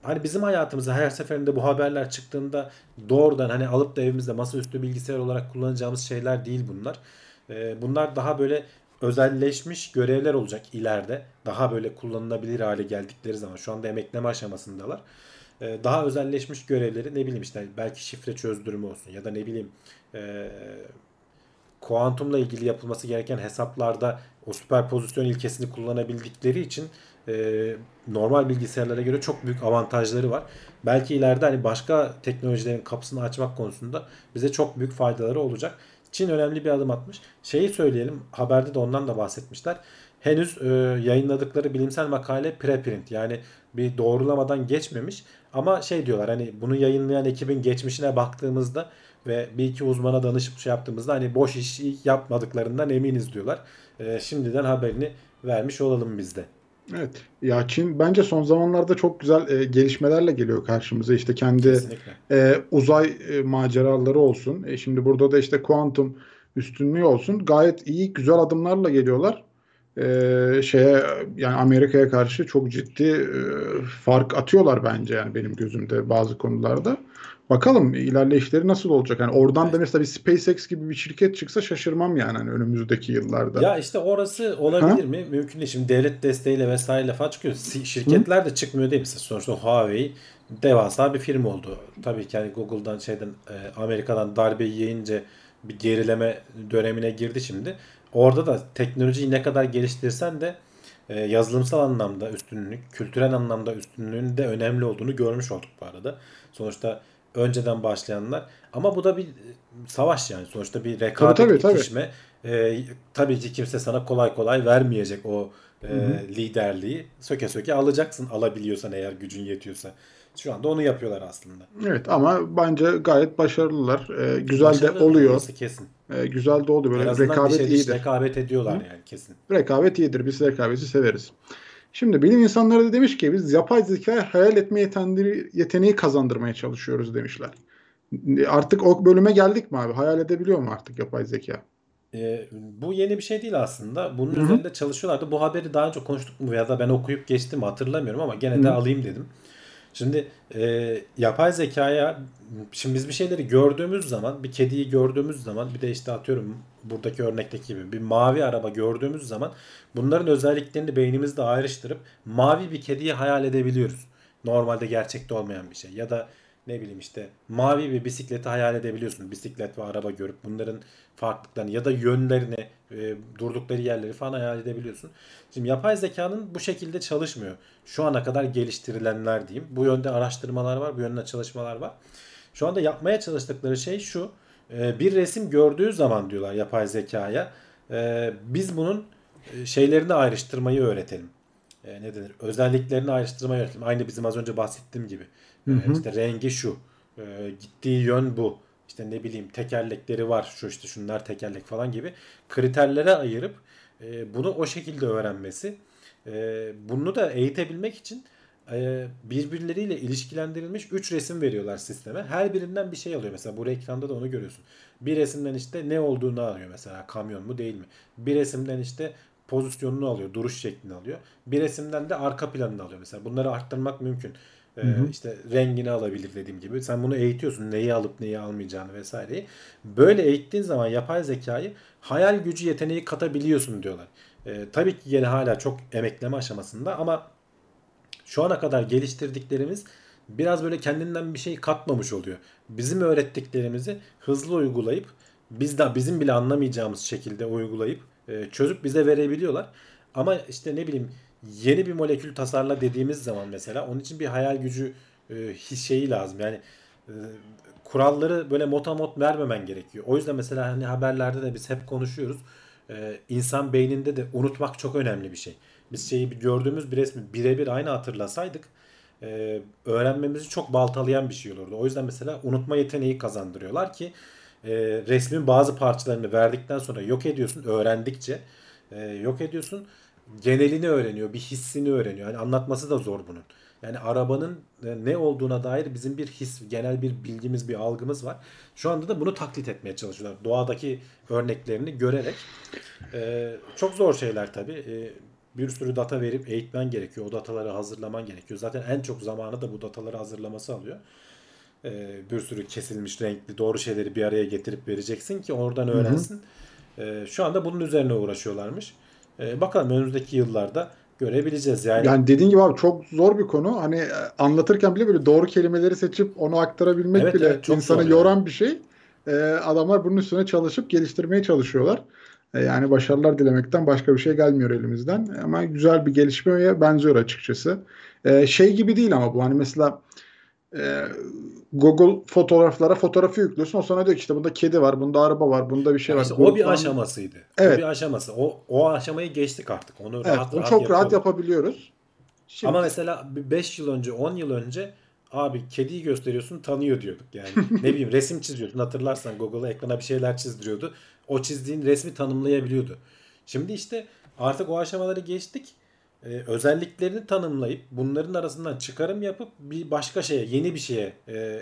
Hani bizim hayatımıza her seferinde bu haberler çıktığında doğrudan hani alıp da evimizde masaüstü bilgisayar olarak kullanacağımız şeyler değil bunlar. Bunlar daha böyle özelleşmiş görevler olacak ileride. Daha böyle kullanılabilir hale geldikleri zaman. Şu anda emekleme aşamasındalar. Daha özelleşmiş görevleri ne bileyim işte belki şifre çözdürme olsun ya da ne bileyim kuantumla ilgili yapılması gereken hesaplarda o süperpozisyon ilkesini kullanabildikleri için normal bilgisayarlara göre çok büyük avantajları var. Belki ileride hani başka teknolojilerin kapısını açmak konusunda bize çok büyük faydaları olacak. Çin önemli bir adım atmış. Şeyi söyleyelim, haberde de ondan da bahsetmişler. Henüz yayınladıkları bilimsel makale preprint, yani bir doğrulamadan geçmemiş ama şey diyorlar, hani bunu yayınlayan ekibin geçmişine baktığımızda ve bir iki uzmana danışıp şey yaptığımızda hani boş iş yapmadıklarından eminiz diyorlar. Şimdiden haberini vermiş olalım biz de. Evet. Ya Çin bence son zamanlarda çok güzel gelişmelerle geliyor karşımıza. İşte kendi uzay maceraları olsun. Şimdi burada da işte kuantum üstünlüğü olsun. Gayet iyi, güzel adımlarla geliyorlar. Yani Amerika'ya karşı çok ciddi fark atıyorlar bence, yani benim gözümde bazı konularda. Bakalım ilerleyişleri nasıl olacak? Yani oradan da mesela bir SpaceX gibi bir şirket çıksa şaşırmam yani, hani önümüzdeki yıllarda. Ya işte orası olabilir mi? Mümkün değil. Şimdi devlet desteğiyle vesaireyle falan çıkıyor. Şirketler de çıkmıyor değil mi? Sonuçta Huawei devasa bir firma oldu. Tabii ki hani Google'dan Amerika'dan darbe yiyince bir gerileme dönemine girdi şimdi. Orada da teknolojiyi ne kadar geliştirsen de yazılımsal anlamda üstünlük, kültürel anlamda üstünlüğün de önemli olduğunu görmüş olduk bu arada. Sonuçta önceden başlayanlar. Ama bu da bir savaş yani. Sonuçta bir rekabet itişme. Tabii ki kimse sana kolay kolay vermeyecek o liderliği. Söke söke alacaksın, alabiliyorsan eğer, gücün yetiyorsa. Şu anda onu yapıyorlar aslında. Evet, ama bence gayet başarılılar. Güzel de oluyor. Kesin. Güzel de oldu. Böyle rekabet iyidir. Rekabet ediyorlar yani kesin. Rekabet iyidir. Biz rekabeti severiz. Şimdi bilim insanları da demiş ki biz yapay zeka hayal etme yeteneği kazandırmaya çalışıyoruz demişler. Artık o bölüme geldik mi abi? Hayal edebiliyor mu artık yapay zeka? Bu yeni bir şey değil aslında. Bunun üzerinde çalışıyorlardı. Bu haberi daha önce konuştuk mu ya da ben okuyup geçtim hatırlamıyorum ama gene de alayım dedim. Şimdi yapay zekaya, şimdi biz bir şeyleri gördüğümüz zaman, bir kediyi gördüğümüz zaman, bir de işte atıyorum buradaki örnekteki gibi bir mavi araba gördüğümüz zaman bunların özelliklerini beynimizde ayrıştırıp mavi bir kediyi hayal edebiliyoruz. Normalde gerçekte olmayan bir şey. Ya da ne bileyim işte mavi bir bisikleti hayal edebiliyorsun. Bisiklet ve araba görüp bunların farklılıklarını ya da yönlerini, durdukları yerleri falan hayal edebiliyorsun. Şimdi yapay zekanın bu şekilde çalışmıyor. Şu ana kadar geliştirilenler diyeyim. Bu yönde araştırmalar var, bu yönde çalışmalar var. Şu anda yapmaya çalıştıkları şey şu. Bir resim gördüğü zaman diyorlar yapay zekaya, biz bunun şeylerini ayrıştırmayı öğretelim. Ne denir? Özelliklerini ayrıştırmayı öğretelim. Aynı bizim az önce bahsettiğim gibi. İşte rengi şu, gittiği yön bu, işte ne bileyim tekerlekleri var, şu işte şunlar tekerlek falan gibi kriterlere ayırıp bunu o şekilde öğrenmesi, bunu da eğitebilmek için birbirleriyle ilişkilendirilmiş 3 resim veriyorlar sisteme. Her birinden bir şey alıyor. Mesela bu ekranda da onu görüyorsun. Bir resimden işte ne olduğunu alıyor, mesela kamyon mu değil mi? Bir resimden işte pozisyonunu alıyor, duruş şeklini alıyor. Bir resimden de arka planını alıyor mesela. Bunları arttırmak mümkün. İşte rengini alabilir dediğim gibi. Sen bunu eğitiyorsun, neyi alıp neyi almayacağını vesaireyi. Böyle eğittiğin zaman yapay zekayı hayal gücü yeteneği katabiliyorsun diyorlar. Tabii ki yine hala çok emekleme aşamasında ama şu ana kadar geliştirdiklerimiz biraz böyle kendinden bir şey katmamış oluyor. Bizim öğrettiklerimizi hızlı uygulayıp bizim bile anlamayacağımız şekilde uygulayıp çözüp bize verebiliyorlar. Ama işte ne bileyim yeni bir molekül tasarla dediğimiz zaman mesela onun için bir hayal gücü şeyi lazım. Yani kuralları böyle motamot vermemen gerekiyor. O yüzden mesela hani haberlerde de biz hep konuşuyoruz. İnsan beyninde de unutmak çok önemli bir şey. Biz gördüğümüz bir resmi birebir aynı hatırlasaydık öğrenmemizi çok baltalayan bir şey olurdu. O yüzden mesela unutma yeteneği kazandırıyorlar ki resmin bazı parçalarını verdikten sonra yok ediyorsun, öğrendikçe yok ediyorsun. Genelini öğreniyor, bir hissini öğreniyor. Yani anlatması da zor bunun. Yani arabanın ne olduğuna dair bizim bir his, genel bir bilgimiz, bir algımız var. Şu anda da bunu taklit etmeye çalışıyorlar. Doğadaki örneklerini görerek. Çok zor şeyler tabii. Bir sürü data verip eğitmen gerekiyor. O dataları hazırlaman gerekiyor. Zaten en çok zamanı da bu dataları hazırlaması alıyor. Bir sürü kesilmiş, renkli, doğru şeyleri bir araya getirip vereceksin ki oradan öğrensin. Şu anda bunun üzerine uğraşıyorlarmış. Bakalım önümüzdeki yıllarda görebileceğiz yani. Yani dediğin gibi abi çok zor bir konu. Hani anlatırken bile böyle doğru kelimeleri seçip onu aktarabilmek bile insanı yoran bir şey. adamlar bunun üstüne çalışıp geliştirmeye çalışıyorlar. Yani başarılar dilemekten başka bir şey gelmiyor elimizden. Ama güzel bir gelişmeye benziyor açıkçası. Şey gibi değil ama bu, hani mesela Google fotoğraflara fotoğrafı yüklüyorsun. O sonra diyor ki işte bunda kedi var, bunda araba var, bunda bir şey var. İşte o bir aşamasıydı. Evet. O bir aşaması. O aşamayı geçtik artık. Onu evet, rahat çok rahat yapabiliyoruz. Şimdi. Ama mesela 5 yıl önce, 10 yıl önce abi kediyi gösteriyorsun tanıyor diyorduk yani. Ne bileyim resim çiziyordun, hatırlarsan Google'a ekrana bir şeyler çizdiriyordu. O çizdiğin resmi tanımlayabiliyordu. Şimdi işte artık o aşamaları geçtik. Özelliklerini tanımlayıp bunların arasından çıkarım yapıp bir başka şeye, yeni bir şeye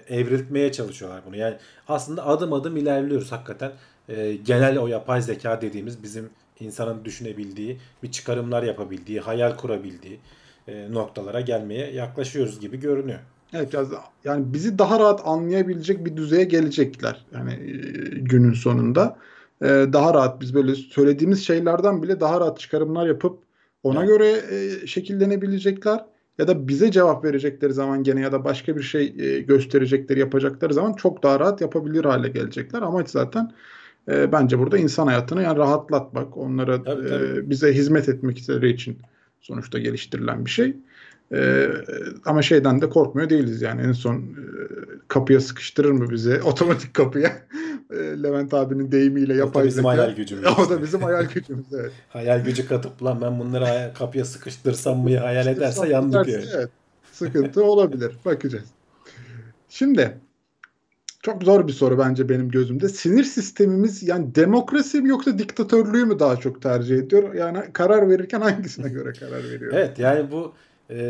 evrilmeye çalışıyorlar bunu. Yani aslında adım adım ilerliyoruz hakikaten. Genel o yapay zeka dediğimiz bizim insanın düşünebildiği, bir çıkarımlar yapabildiği, hayal kurabildiği noktalara gelmeye yaklaşıyoruz gibi görünüyor. Evet, yani bizi daha rahat anlayabilecek bir düzeye gelecekler. Yani günün sonunda daha rahat, biz böyle söylediğimiz şeylerden bile daha rahat çıkarımlar yapıp ona göre şekillenebilecekler ya da bize cevap verecekleri zaman gene ya da başka bir şey gösterecekleri, yapacakları zaman çok daha rahat yapabilir hale gelecekler. Amaç zaten bence burada insan hayatını yani rahatlatmak, onlara tabii. bize hizmet etmek için sonuçta geliştirilen bir şey. Ama şeyden de korkmuyor değiliz yani, en son kapıya sıkıştırır mı bizi, otomatik kapıya Levent abinin deyimiyle yapay zeka. O da bizim hayal gücümüz. O da bizim hayal gücümüz, evet. Hayal gücü katıp lan ben bunları kapıya sıkıştırsam mı hayal ederse yandık yani. Evet, sıkıntı olabilir, bakacağız. Şimdi çok zor bir soru bence benim gözümde. Sinir sistemimiz yani demokrasi mi yoksa diktatörlüğü mü daha çok tercih ediyor? Yani karar verirken hangisine göre karar veriyor? Evet yani bu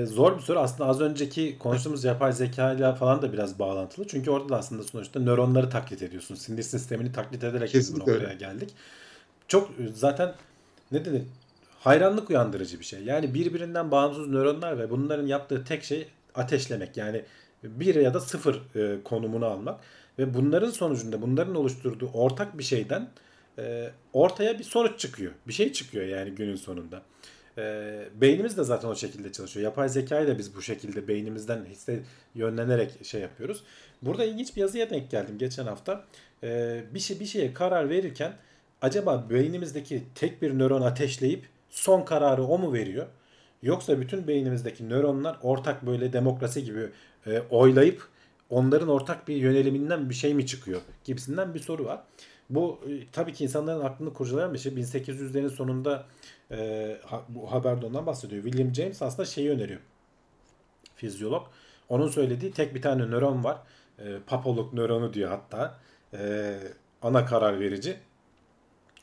zor bir soru. Aslında az önceki konuştuğumuz yapay zeka ile falan da biraz bağlantılı. Çünkü orada da aslında sonuçta nöronları taklit ediyorsun. Sinir sistemini taklit ederek biz bu noktaya geldik. Çok zaten ne denir? Hayranlık uyandırıcı bir şey. Yani birbirinden bağımsız nöronlar ve bunların yaptığı tek şey ateşlemek. Yani 1 ya da 0 konumunu almak. Ve bunların sonucunda, bunların oluşturduğu ortak bir şeyden ortaya bir sonuç çıkıyor. Bir şey çıkıyor yani günün sonunda. Beynimiz de zaten o şekilde çalışıyor. Yapay zekayı da biz bu şekilde beynimizden hisse yönlenerek şey yapıyoruz. Burada ilginç bir yazıya denk geldim geçen hafta. Bir şeye karar verirken acaba beynimizdeki tek bir nöron ateşleyip son kararı o mu veriyor? Yoksa bütün beynimizdeki nöronlar ortak böyle demokrasi gibi oylayıp onların ortak bir yöneliminden bir şey mi çıkıyor gibisinden bir soru var. Bu tabii ki insanların aklını kurcalayan bir şey. 1800'lerin sonunda bu haberde ondan bahsediyor. William James aslında şeyi öneriyor. Fizyolog. Onun söylediği tek bir tane nöron var. Papoluk nöronu diyor hatta. Ana karar verici.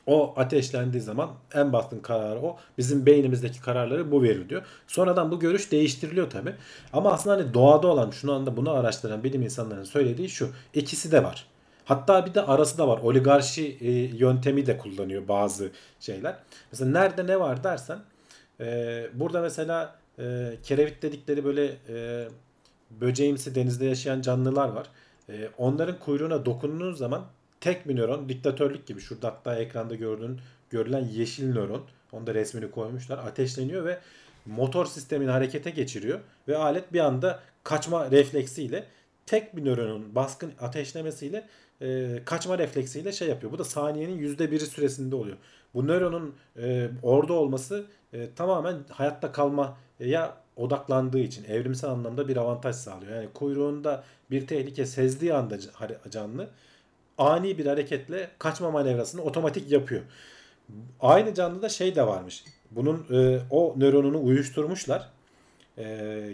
O ateşlendiği zaman en baskın kararı o. Bizim beynimizdeki kararları bu verir diyor. Sonradan bu görüş değiştiriliyor tabii. Ama aslında hani doğada olan, şu anda bunu araştıran bilim insanlarının söylediği şu. İkisi de var. Hatta bir de arası da var. Oligarşi yöntemi de kullanıyor bazı şeyler. Mesela nerede ne var dersen burada mesela kerevit dedikleri böyle böceğimsi denizde yaşayan canlılar var. Onların kuyruğuna dokunduğun zaman tek bir nöron, diktatörlük gibi, şurada hatta ekranda görülen yeşil nöron, onda resmini koymuşlar, ateşleniyor ve motor sistemini harekete geçiriyor ve alet bir anda kaçma refleksiyle, tek bir nöronun baskın ateşlemesiyle kaçma refleksiyle şey yapıyor. Bu da saniyenin %1'i süresinde oluyor. Bu nöronun orada olması tamamen hayatta kalmaya odaklandığı için evrimsel anlamda bir avantaj sağlıyor. Yani kuyruğunda bir tehlike sezdiği anda canlı ani bir hareketle kaçma manevrasını otomatik yapıyor. Aynı canlıda şey de varmış. Bunun o nöronunu uyuşturmuşlar.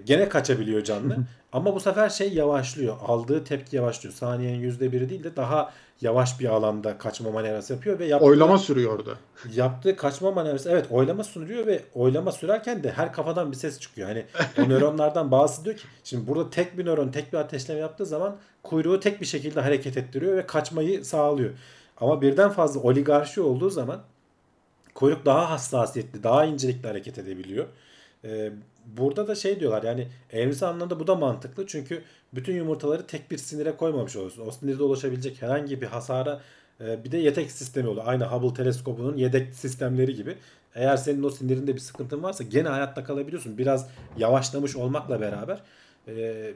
Gene kaçabiliyor canlı. Ama bu sefer şey yavaşlıyor. Aldığı tepki yavaşlıyor. Saniyenin %1'i değil de daha yavaş bir alanda kaçma manevrası yapıyor ve oylama sürüyor orada. Yaptığı kaçma manevrası, evet, oylama sürüyor ve oylama sürerken de her kafadan bir ses çıkıyor. Yani o nöronlardan bazısı diyor ki şimdi burada tek bir nöron tek bir ateşleme yaptığı zaman kuyruğu tek bir şekilde hareket ettiriyor ve kaçmayı sağlıyor. Ama birden fazla oligarşi olduğu zaman kuyruk daha hassasiyetli, daha incelikli hareket edebiliyor. Burada da şey diyorlar yani evrimsel anlamda bu da mantıklı. Çünkü bütün yumurtaları tek bir sinire koymamış olursun. O sinirde ulaşabilecek herhangi bir hasara bir de yedek sistemi olur. Aynı Hubble teleskobunun yedek sistemleri gibi. Eğer senin o sinirinde bir sıkıntın varsa gene hayatta kalabiliyorsun. Biraz yavaşlamış olmakla beraber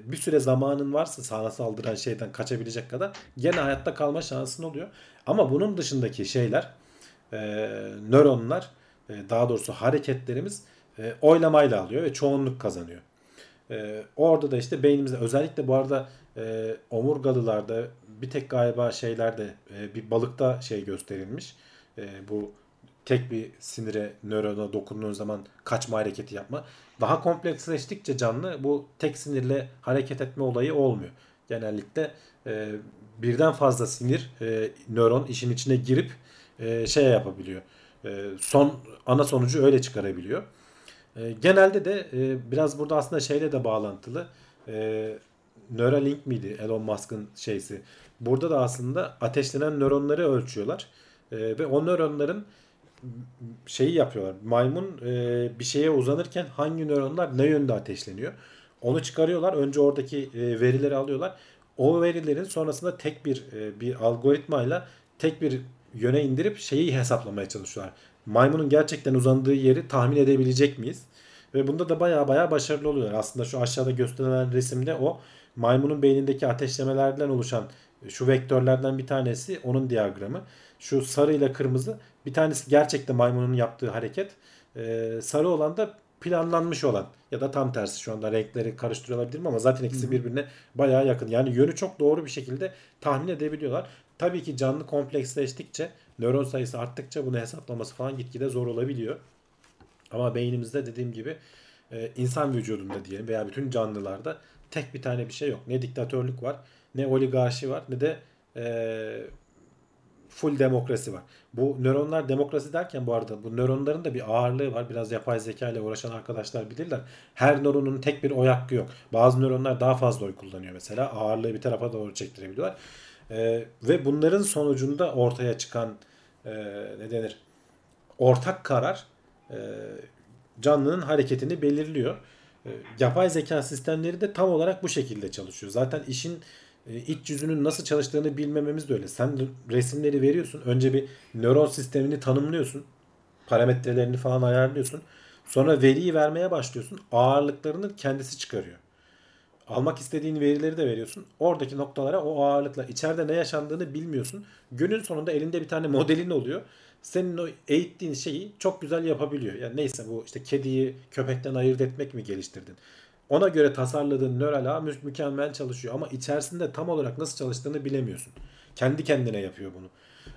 bir süre zamanın varsa sana saldıran şeyden kaçabilecek kadar gene hayatta kalma şansın oluyor. Ama bunun dışındaki şeyler, nöronlar, daha doğrusu hareketlerimiz oylamayla alıyor ve çoğunluk kazanıyor. Orada da işte beynimizde, özellikle bu arada omurgalılarda, bir tek galiba şeylerde, bir balıkta şey gösterilmiş. Bu tek bir sinire, nörona dokunduğun zaman kaçma hareketi yapma. Daha kompleksleştikçe canlı bu tek sinirle hareket etme olayı olmuyor. Genellikle birden fazla sinir, nöron işin içine girip şey yapabiliyor. Ana sonucu öyle çıkarabiliyor. Genelde de biraz burada aslında şeyle de bağlantılı. Neuralink miydi Elon Musk'ın şeysi? Burada da aslında ateşlenen nöronları ölçüyorlar. Ve o nöronların şeyi yapıyorlar. Maymun bir şeye uzanırken hangi nöronlar ne yönde ateşleniyor? Onu çıkarıyorlar. Önce oradaki verileri alıyorlar. O verilerin sonrasında tek bir algoritmayla tek bir yöne indirip şeyi hesaplamaya çalışıyorlar. Maymunun gerçekten uzandığı yeri tahmin edebilecek miyiz? Ve bunda da baya başarılı oluyorlar. Aslında şu aşağıda gösterilen resimde o maymunun beynindeki ateşlemelerden oluşan şu vektörlerden bir tanesi onun diyagramı. Şu sarı ile kırmızı, bir tanesi gerçekten maymunun yaptığı hareket. Sarı olan da planlanmış olan ya da tam tersi, şu anda renkleri karıştırılabilir mi ama zaten ikisi birbirine baya yakın. Yani yönü çok doğru bir şekilde tahmin edebiliyorlar. Tabii ki canlı kompleksleştikçe, nöron sayısı arttıkça bunu hesaplaması falan gitgide zor olabiliyor. Ama beynimizde dediğim gibi insan vücudunda diyelim veya bütün canlılarda tek bir tane bir şey yok. Ne diktatörlük var, ne oligarşi var, ne de full demokrasi var. Bu nöronlar, demokrasi derken bu arada bu nöronların da bir ağırlığı var. Biraz yapay zeka ile uğraşan arkadaşlar bilirler. Her nöronun tek bir oy hakkı yok. Bazı nöronlar daha fazla oy kullanıyor mesela. Ağırlığı bir tarafa doğru çektirebiliyorlar. Ve bunların sonucunda ortaya çıkan ne denir? Ortak karar canlının hareketini belirliyor. Yapay zeka sistemleri de tam olarak bu şekilde çalışıyor. Zaten işin iç yüzünün nasıl çalıştığını bilmememiz de öyle. Sen resimleri veriyorsun. Önce bir nöron sistemini tanımlıyorsun. Parametrelerini falan ayarlıyorsun. Sonra veriyi vermeye başlıyorsun. Ağırlıklarını kendisi çıkarıyor. Almak istediğin verileri de veriyorsun. Oradaki noktalara o ağırlıkla, içeride ne yaşandığını bilmiyorsun. Günün sonunda elinde bir tane modelin oluyor. Senin o eğittiğin şeyi çok güzel yapabiliyor. Yani neyse, bu işte kediyi köpekten ayırt etmek mi geliştirdin? Ona göre tasarladığın nöral ağ mükemmel çalışıyor ama içerisinde tam olarak nasıl çalıştığını bilemiyorsun. Kendi kendine yapıyor bunu.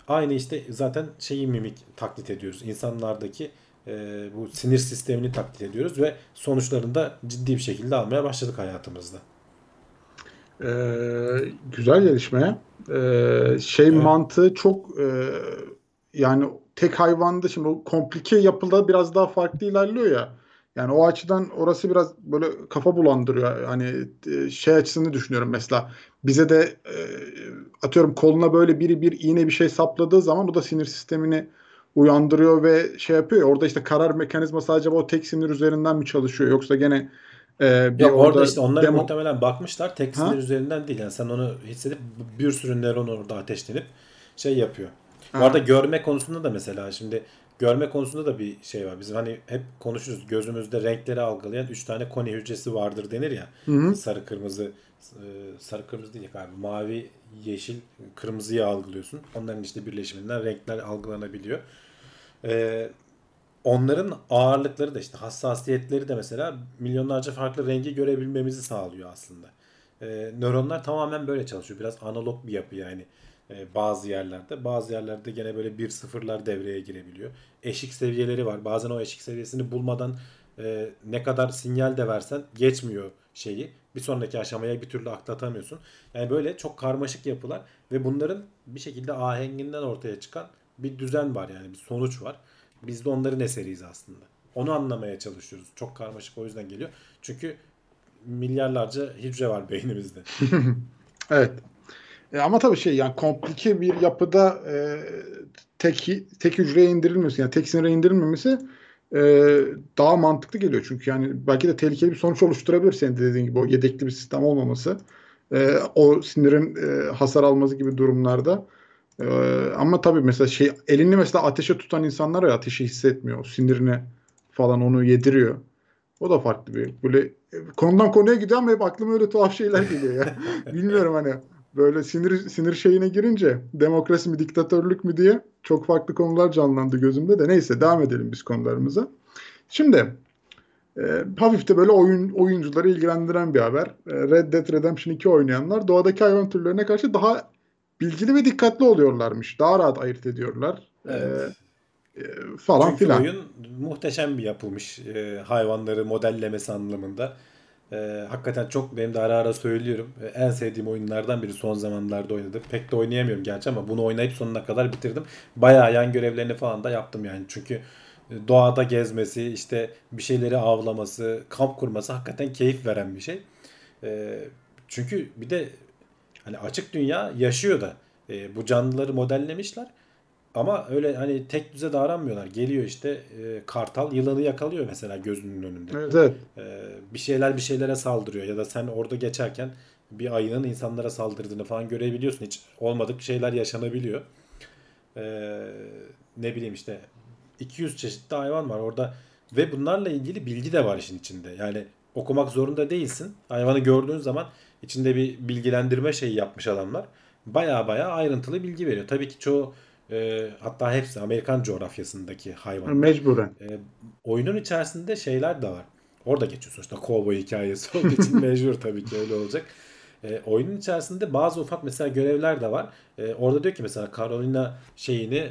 Aynı işte zaten şeyi mimik taklit ediyoruz. İnsanlardaki bu sinir sistemini taklit ediyoruz ve sonuçlarında ciddi bir şekilde almaya başladık hayatımızda. Güzel gelişme. Evet. Mantığı çok yani tek hayvanda şimdi o komplike yapıda biraz daha farklı ilerliyor ya. Yani o açıdan orası biraz böyle kafa bulandırıyor. Hani şey açısını düşünüyorum mesela. Bize de atıyorum koluna böyle biri bir iğne bir şey sapladığı zaman bu da sinir sistemini uyandırıyor ve şey yapıyor. Orada işte karar mekanizması acaba o tek sinir üzerinden mi çalışıyor? Yoksa gene bir ya orada işte onlar muhtemelen bakmışlar. Tek sinir üzerinden değil. Yani sen onu hissedip bir sürü nöron orada ateşlenip şey yapıyor. Bu arada görme konusunda da mesela şimdi görme konusunda da bir şey var. Biz hani hep konuşuruz, gözümüzde renkleri algılayan 3 tane koni hücresi vardır denir ya. Hı-hı. Sarı kırmızı değil galiba. Mavi, yeşil, kırmızıyı algılıyorsun. Onların işte birleşiminden renkler algılanabiliyor. Onların ağırlıkları da işte hassasiyetleri de mesela milyonlarca farklı rengi görebilmemizi sağlıyor aslında. Nöronlar tamamen böyle çalışıyor. Biraz analog bir yapı yani. Bazı yerlerde gene böyle 1-0'lar devreye girebiliyor. Eşik seviyeleri var. Bazen o eşik seviyesini bulmadan ne kadar sinyal de versen geçmiyor şeyi. Bir sonraki aşamaya bir türlü atlatamıyorsun. Yani böyle çok karmaşık yapılar ve bunların bir şekilde ahenginden ortaya çıkan bir düzen var yani, bir sonuç var. Biz de onların eseriyiz aslında. Onu anlamaya çalışıyoruz. Çok karmaşık, o yüzden geliyor. Çünkü milyarlarca hücre var beynimizde. Evet. Ama tabii yani komplike bir yapıda tek hücreye indirilmesi, yani tek sinire indirilmemesi daha mantıklı geliyor. Çünkü yani belki de tehlikeli bir sonuç oluşturabilir senin de dediğin gibi, o yedekli bir sistem olmaması. O sinirin hasar alması gibi durumlarda. Ama tabii mesela elini mesela ateşe tutan insanlar ya ateşi hissetmiyor. Sinirine falan onu yediriyor. O da farklı bir. Böyle konudan konuya gideceğim ve hep aklıma öyle tuhaf şeyler geliyor ya. Bilmiyorum hani böyle sinir şeyine girince demokrasi mi diktatörlük mü diye çok farklı konular canlandı gözümde de. Neyse devam edelim biz konularımıza. Şimdi hafif de böyle oyuncuları ilgilendiren bir haber. Red Dead Redemption 2 oynayanlar doğadaki hayvan türlerine karşı daha bilgili ve dikkatli oluyorlarmış. Daha rahat ayırt ediyorlar. Evet. Falan çünkü filan. Oyun muhteşem bir yapılmış hayvanları modellemesi anlamında. Hakikaten çok benim de ara ara söylüyorum. En sevdiğim oyunlardan biri son zamanlarda oynadım. Pek de oynayamıyorum gerçi ama bunu oynayıp sonuna kadar bitirdim. Bayağı yan görevlerini falan da yaptım yani. Çünkü doğada gezmesi, işte bir şeyleri avlaması, kamp kurması hakikaten keyif veren bir şey. Çünkü bir de hani açık dünya yaşıyor da bu canlıları modellemişler. Ama öyle hani tek düze davranmıyorlar. Geliyor işte kartal yılanı yakalıyor mesela gözünün önünde. Evet. Bir şeylere saldırıyor ya da sen orada geçerken bir ayının insanlara saldırdığını falan görebiliyorsun. Hiç olmadık şeyler yaşanabiliyor. Ne bileyim işte 200 çeşitli hayvan var orada ve bunlarla ilgili bilgi de var işin içinde. Yani okumak zorunda değilsin. Hayvanı gördüğün zaman içinde bir bilgilendirme şeyi yapmış adamlar. Baya ayrıntılı bilgi veriyor. Tabii ki çoğu hatta hepsi Amerikan coğrafyasındaki hayvanlar. Mecburen. Oyunun içerisinde şeyler de var. Orada geçiyor sonuçta kovboy hikayesi olduğu için mecbur tabii ki öyle olacak. Oyunun içerisinde bazı ufak mesela görevler de var. Orada diyor ki mesela Carolina şeyini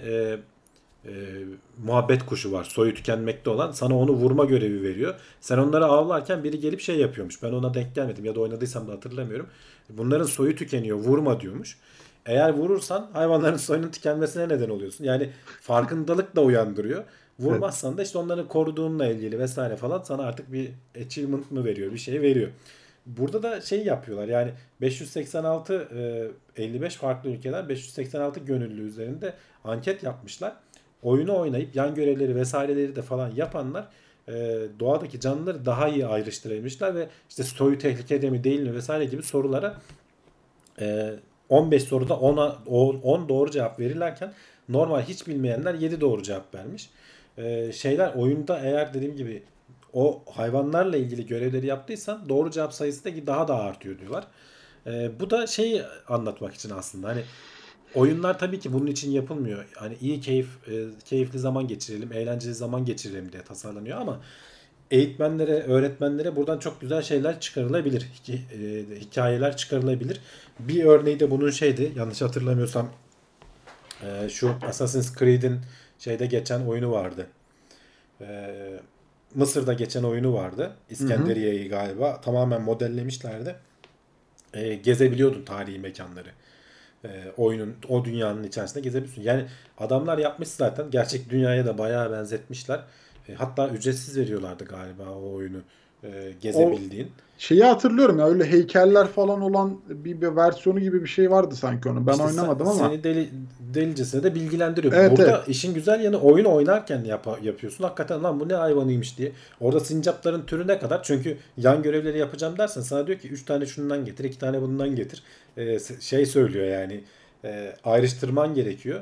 muhabbet kuşu var. Soyu tükenmekte olan. Sana onu vurma görevi veriyor. Sen onları avlarken biri gelip şey yapıyormuş. Ben ona denk gelmedim ya da oynadıysam da hatırlamıyorum. Bunların soyu tükeniyor. Vurma diyormuş. Eğer vurursan hayvanların soyunun tükenmesine neden oluyorsun. Yani farkındalık da uyandırıyor. Vurmazsan da işte onları koruduğunla ilgili vesaire falan sana artık bir achievement mı veriyor, bir şey veriyor. Burada da şey yapıyorlar yani 55 farklı ülkeden 586 gönüllü üzerinde anket yapmışlar. Oyunu oynayıp yan görevleri vesaireleri de falan yapanlar doğadaki canlıları daha iyi ayrıştırabilmişler ve işte soyu tehlikede mi değil mi vesaire gibi sorulara 15 soruda 10 doğru cevap verirlerken normal hiç bilmeyenler 7 doğru cevap vermiş. Şeyler oyunda eğer dediğim gibi o hayvanlarla ilgili görevleri yaptıysan doğru cevap sayısı da daha da artıyor diyorlar. Bu da şeyi anlatmak için aslında hani oyunlar tabii ki bunun için yapılmıyor. Hani iyi keyifli zaman geçirelim, eğlenceli zaman geçirelim diye tasarlanıyor ama eğitmenlere, öğretmenlere buradan çok güzel şeyler çıkarılabilir. Hikayeler çıkarılabilir. Bir örneği de bunun şeydi. Yanlış hatırlamıyorsam şu Assassin's Creed'in şeyde geçen oyunu vardı. Mısır'da geçen oyunu vardı. İskenderiye'yi galiba. Tamamen modellemişlerdi. Gezebiliyordun tarihi mekanları. Oyunun, o dünyanın içerisinde gezebiliyorsun. Yani adamlar yapmış zaten. Gerçek dünyaya da bayağı benzetmişler. Hatta ücretsiz veriyorlardı galiba o oyunu gezebildiğin. O şeyi hatırlıyorum ya öyle heykeller falan olan bir versiyonu gibi bir şey vardı sanki onun. Ben işte oynamadım ama. Seni delicesine de bilgilendiriyor. Evet, burada işin güzel yanı oyun oynarken yapıyorsun. Hakikaten lan bu ne hayvanıymış diye. Orada sincapların türü ne kadar? Çünkü yan görevleri yapacağım dersen sana diyor ki 3 tane şundan getir, 2 tane bundan getir. Şey söylüyor yani ayrıştırman gerekiyor.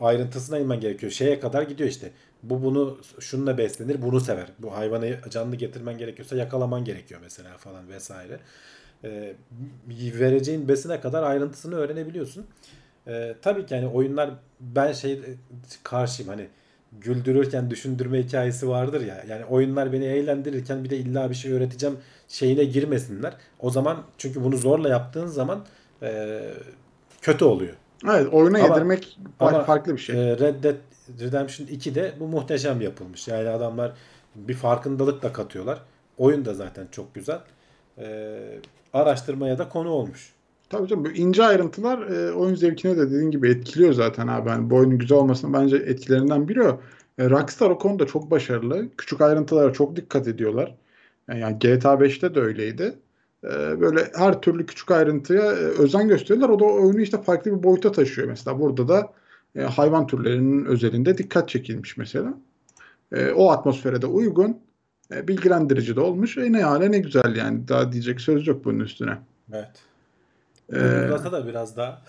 Ayrıntısına inmen gerekiyor. Şeye kadar gidiyor işte. Bu bunu şununla beslenir, bunu sever. Bu hayvanı canlı getirmen gerekiyorsa yakalaman gerekiyor mesela falan vesaire. Vereceğin besine kadar ayrıntısını öğrenebiliyorsun. Tabii ki hani oyunlar ben karşıyım hani güldürürken düşündürme hikayesi vardır ya. Yani oyunlar beni eğlendirirken bir de illa bir şey öğreteceğim şeyine girmesinler. O zaman çünkü bunu zorla yaptığın zaman kötü oluyor. Evet, oyuna yedirmek farklı bir şey. Red Dead Redemption 2'de bu muhteşem yapılmış. Yani adamlar bir farkındalık da katıyorlar. Oyun da zaten çok güzel. Araştırmaya da konu olmuş. Tabii canım. Bu ince ayrıntılar oyun zevkine de dediğin gibi etkiliyor zaten abi. Yani bu oyunun güzel olmasının bence etkilerinden biri o. Rockstar o konuda çok başarılı. Küçük ayrıntılara çok dikkat ediyorlar. Yani GTA 5'te de öyleydi. Böyle her türlü küçük ayrıntıya özen gösteriyorlar. O da oyunu işte farklı bir boyuta taşıyor. Mesela burada da hayvan türlerinin özelinde dikkat çekilmiş mesela. O atmosfere de uygun. Bilgilendirici de olmuş. Ne güzel yani. Daha diyecek söz yok bunun üstüne. Evet. Burada da biraz daha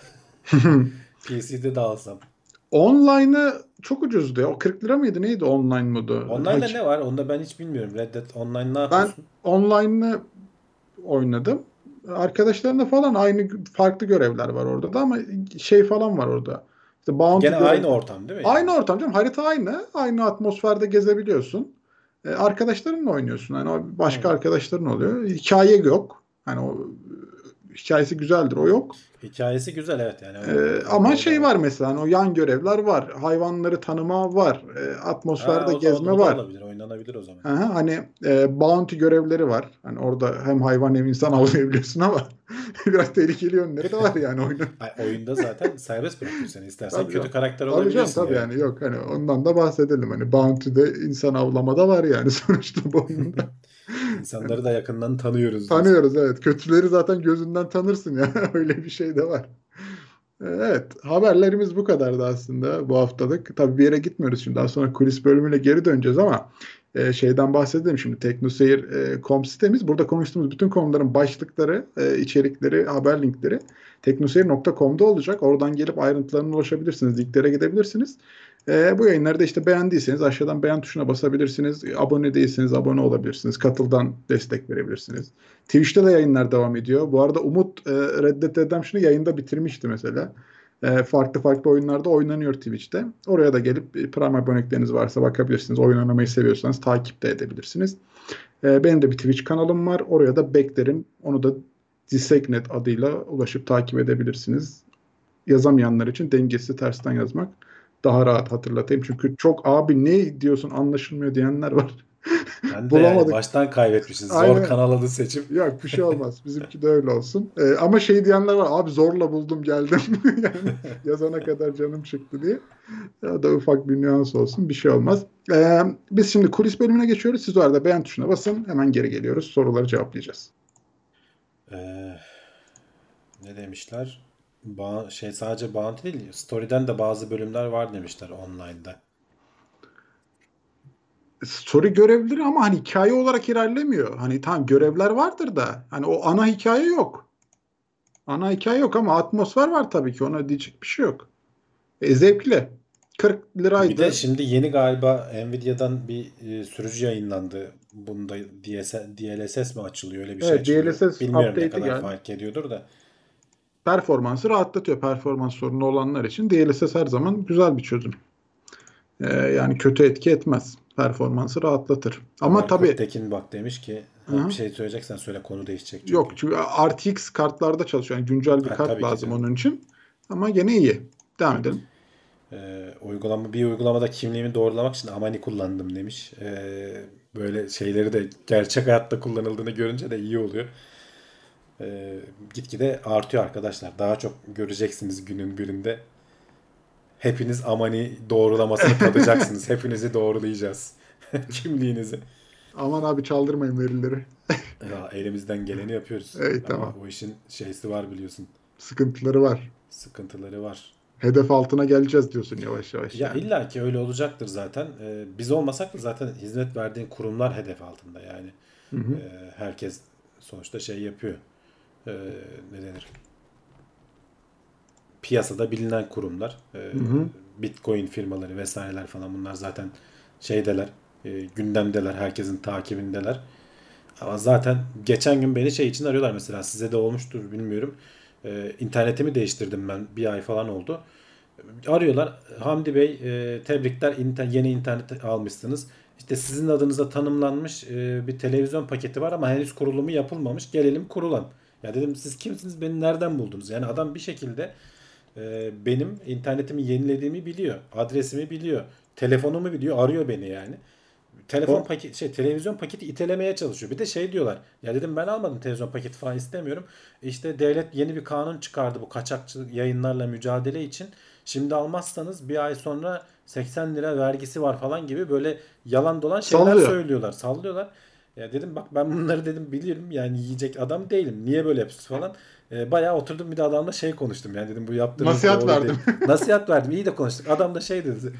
PC'de de alsam. Online'ı çok ucuzdu ya. O 40 lira mıydı? Neydi online modu? Online'da ne var? Onda ben hiç bilmiyorum. Red Dead Online ne yapıyorsun? Ben online'ı oynadım. Arkadaşlarımla falan aynı farklı görevler var orada da ama şey falan var orada. İşte bounty gene aynı ortam değil mi? Aynı ortam canım. Harita aynı. Aynı atmosferde gezebiliyorsun. Arkadaşlarınla oynuyorsun. Yani o başka arkadaşların oluyor. Hikaye yok. Hani o hikayesi güzeldir. O yok. Hikayesi güzel evet yani. Ama şey var mesela hani o yan görevler var. Hayvanları tanıma var. Atmosferde gezme var. Olabilir, oynanabilir o zaman. Aha, hani bounty görevleri var. Hani orada hem hayvan hem insan avlayabiliyorsun ama biraz tehlikeli yönleri de var yani oyunun. Oyunda zaten serbest bırakıyorsun sen istersen. Tabii kötü karakter olabiliyorsun. Tabii yani. Yok hani ondan da bahsedelim. Hani bounty'de insan avlamada var yani sonuçta bu oyunda. İnsanları da yakından tanıyoruz. Tanıyoruz evet. Kötüleri zaten gözünden tanırsın ya. Öyle bir şey de var. Evet. Haberlerimiz bu kadardı aslında bu haftalık. Tabii bir yere gitmiyoruz şimdi. Daha sonra kulis bölümüyle geri döneceğiz ama şeyden bahsedelim şimdi. Teknoseyir.com sitemiz. Burada konuştuğumuz bütün konuların başlıkları, içerikleri, haber linkleri teknoseyir.com'da olacak. Oradan gelip ayrıntılarına ulaşabilirsiniz. Linklere gidebilirsiniz. Bu yayınlarda işte beğendiyseniz aşağıdan beğen tuşuna basabilirsiniz. Abone değilseniz abone olabilirsiniz. Katıldan destek verebilirsiniz. Twitch'te de yayınlar devam ediyor. Bu arada Umut Red Dead Redemption'ı yayında bitirmişti mesela. Farklı farklı oyunlarda oynanıyor Twitch'te. Oraya da gelip Prime abonelikleriniz varsa bakabilirsiniz. Oyun oynamayı seviyorsanız takip de edebilirsiniz. Benim de bir Twitch kanalım var. Oraya da beklerim. Onu da Disseknet adıyla ulaşıp takip edebilirsiniz. Yazamayanlar için dengesi tersten yazmak. Daha rahat hatırlatayım. Çünkü çok abi ne diyorsun anlaşılmıyor diyenler var. Ben de yani baştan kaybetmişiz. Aynen. Zor kanal adı seçip. Yok bir şey olmaz. Bizimki de öyle olsun. Ama şey diyenler var. Abi zorla buldum geldim. Yani yazana kadar canım çıktı diye. Ya da ufak bir nüans olsun. Bir şey olmaz. Biz şimdi kulis bölümüne geçiyoruz. Siz orada beğen tuşuna basın. Hemen geri geliyoruz. Soruları cevaplayacağız. Ne demişler? Sadece bağlantı değil, story'den de bazı bölümler var demişler online'da. Story görevleri ama hani hikaye olarak ilerlemiyor. Hani tam görevler vardır da hani o ana hikaye yok. Ana hikaye yok ama atmosfer var tabii ki. Ona diyecek bir şey yok. Zevkli. 40 liraydı. Bir de şimdi yeni galiba Nvidia'dan bir sürücü yayınlandı. Bunda DLSS mi açılıyor? Öyle bir şey açılıyor. DLSS bilmiyorum ne kadar fark ediyordur da. Performansı rahatlatıyor. Performans sorunu olanlar için DLSS her zaman güzel bir çözüm. Yani kötü etki etmez. Performansı rahatlatır. Ama tabii Tekin bak demiş ki bir şey söyleyeceksen söyle konu değişecek. Çünkü. Yok çünkü RTX kartlarda çalışıyor. Yani güncel bir kart lazım onun için. Ama gene iyi. Devam edelim. Bir uygulamada kimliğimi doğrulamak için Amani kullandım demiş. Böyle şeyleri de gerçek hayatta kullanıldığını görünce de iyi oluyor. Gitgide artıyor arkadaşlar. Daha çok göreceksiniz günün birinde. Hepiniz Amani doğrulamasını tadacaksınız. Hepinizi doğrulayacağız. Kimliğinizi. Aman abi çaldırmayın verileri. Ya, elimizden geleni yapıyoruz. Tamam. Bu işin şeysi var biliyorsun. Sıkıntıları var. Hedef altına geleceğiz diyorsun yavaş yavaş. Ya illa ki öyle olacaktır zaten. Biz olmasak da zaten hizmet verdiğin kurumlar hedef altında yani. Hı hı. Herkes sonuçta şey yapıyor. Ne denir? Piyasada bilinen kurumlar, Bitcoin firmaları vesaireler falan bunlar zaten şeydeler, gündemdeler, herkesin takibindeler. Ama zaten geçen gün beni şey için arıyorlar mesela, size de olmuştur bilmiyorum. İnternetimi değiştirdim ben, bir ay falan oldu. Arıyorlar, Hamdi Bey tebrikler, yeni internet almışsınız. İşte sizin adınıza tanımlanmış bir televizyon paketi var ama henüz kurulumu yapılmamış. Gelelim kurulan. Ya dedim siz kimsiniz? Beni nereden buldunuz? Yani adam bir şekilde benim internetimi yenilediğimi biliyor. Adresimi biliyor. Telefonumu biliyor. Arıyor beni yani. Televizyon paketi itelemeye çalışıyor. Bir de şey diyorlar. Ya dedim ben almadım televizyon paketi falan istemiyorum. İşte devlet yeni bir kanun çıkardı bu kaçakçı yayınlarla mücadele için. Şimdi almazsanız bir ay sonra 80 lira vergisi var falan gibi böyle yalan dolan şeyler sallıyorlar. Ya dedim bak ben bunları dedim biliyorum yani yiyecek adam değilim. Niye böyle yapıyorsunuz falan. Bayağı oturdum bir de adamla şey konuştum yani dedim bu yaptığınız nasihat verdim. Nasihat verdim iyi de konuştuk. Adam da şey dedi.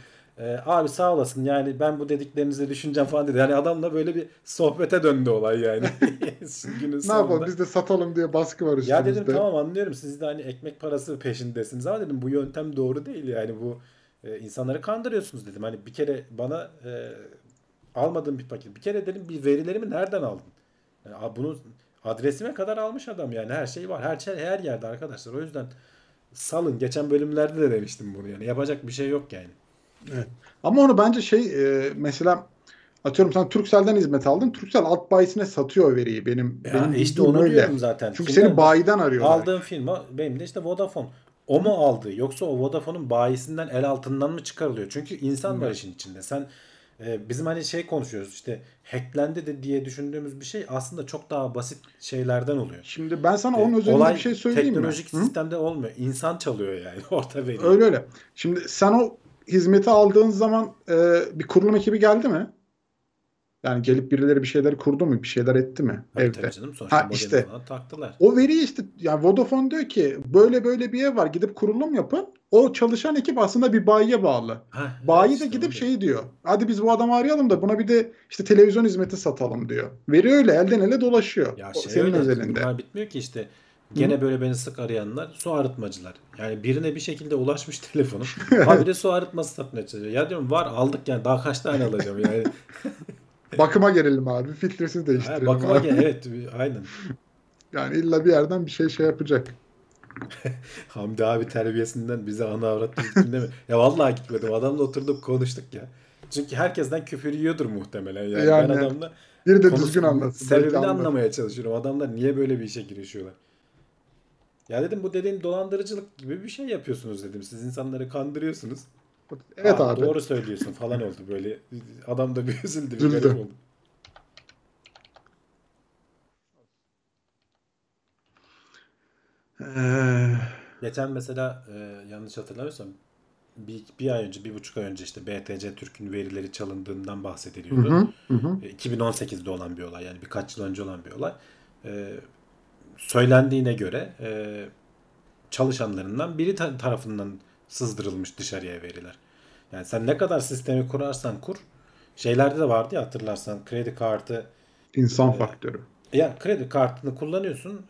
Abi sağ olasın yani ben bu dediklerinizi düşüneceğim falan dedi. Yani adamla böyle bir sohbete döndü olay yani. Ne yapalım biz de satalım diye baskı var üstümüzde. Ya dedim tamam anlıyorum siz de hani ekmek parası peşindesiniz ama dedim bu yöntem doğru değil yani bu İnsanları kandırıyorsunuz dedim. Hani bir kere bana almadığım bir paket. Bir kere dedim, bir verilerimi nereden aldın? Yani bunu adresime kadar almış adam yani. Her şey var. Her yerde arkadaşlar. O yüzden salın. Geçen bölümlerde de demiştim bunu yani. Yapacak bir şey yok yani. Evet. Ama onu bence mesela atıyorum sen Turkcell'den hizmet aldın. Turkcell alt bayisine satıyor veriyi benim. Ya benim işte onu öyle diyorum zaten. Çünkü seni bayiden arıyorlar. Aldığım firma benim de işte Vodafone. O mu aldı? Yoksa o Vodafone'un bayisinden el altından mı çıkarılıyor? Çünkü insan var işin içinde. Sen bizim hani konuşuyoruz işte hacklendi de diye düşündüğümüz bir şey aslında çok daha basit şeylerden oluyor. Şimdi ben sana onun özelinde bir şey söyleyeyim mi? Teknolojik sistemde olmuyor. İnsan çalıyor yani orta veri. Öyle öyle. Şimdi sen o hizmeti aldığın zaman bir kurulum ekibi geldi mi? Yani gelip birileri bir şeyler kurdu mu? Bir şeyler etti mi? Tabii evde. Tabii canım, sonuçta işte, taktılar. O veriyi işte yani Vodafone diyor ki böyle böyle bir ev var. Gidip kurulum yapın. O çalışan ekip aslında bir bayiye bağlı. Bayi de işte gidip şey diyor. Hadi biz bu adamı arayalım da buna bir de işte televizyon hizmeti satalım diyor. Veri öyle elden ele dolaşıyor. Ya senin öyle, özelinde. Bunlar bitmiyor ki işte. Gene böyle beni sık arayanlar su arıtmacılar. Yani birine bir şekilde ulaşmış telefonum. Habire su arıtması satmaya çalışıyor. Ya diyorum var aldık yani daha kaç tane alacağım yani. Bakıma gelelim abi. Filtresini değiştirelim. Bakıma gel. Evet. Aynen. Yani illa bir yerden bir şey yapacak. Hamdi abi terbiyesinden bize ana avrat dinleme. Ya vallahi gitmedim. Adamla oturduk konuştuk ya. Çünkü herkesten küfür yiyordur muhtemelen. Yani ben adamla bir de düzgün anlatsın. Sebebini anlamaya çalışıyorum. Adamlar niye böyle bir işe girişiyorlar? Ya dedim bu dediğim dolandırıcılık gibi bir şey yapıyorsunuz dedim. Siz insanları kandırıyorsunuz. Evet abi. Doğru söylüyorsun falan oldu böyle. Adam da bir üzüldü. Bir garip oldu. Geçen mesela yanlış hatırlamıyorsam bir ay önce, 1,5 ay önce işte BTC Türk'ün verileri çalındığından bahsediliyordu. Hı hı, hı. 2018'de olan bir olay yani birkaç yıl önce olan bir olay. Söylendiğine göre çalışanlarından biri tarafından sızdırılmış dışarıya veriler. Yani sen ne kadar sistemi kurarsan kur. Şeylerde de vardı ya hatırlarsan kredi kartı. İnsan faktörü. Ya kredi kartını kullanıyorsun.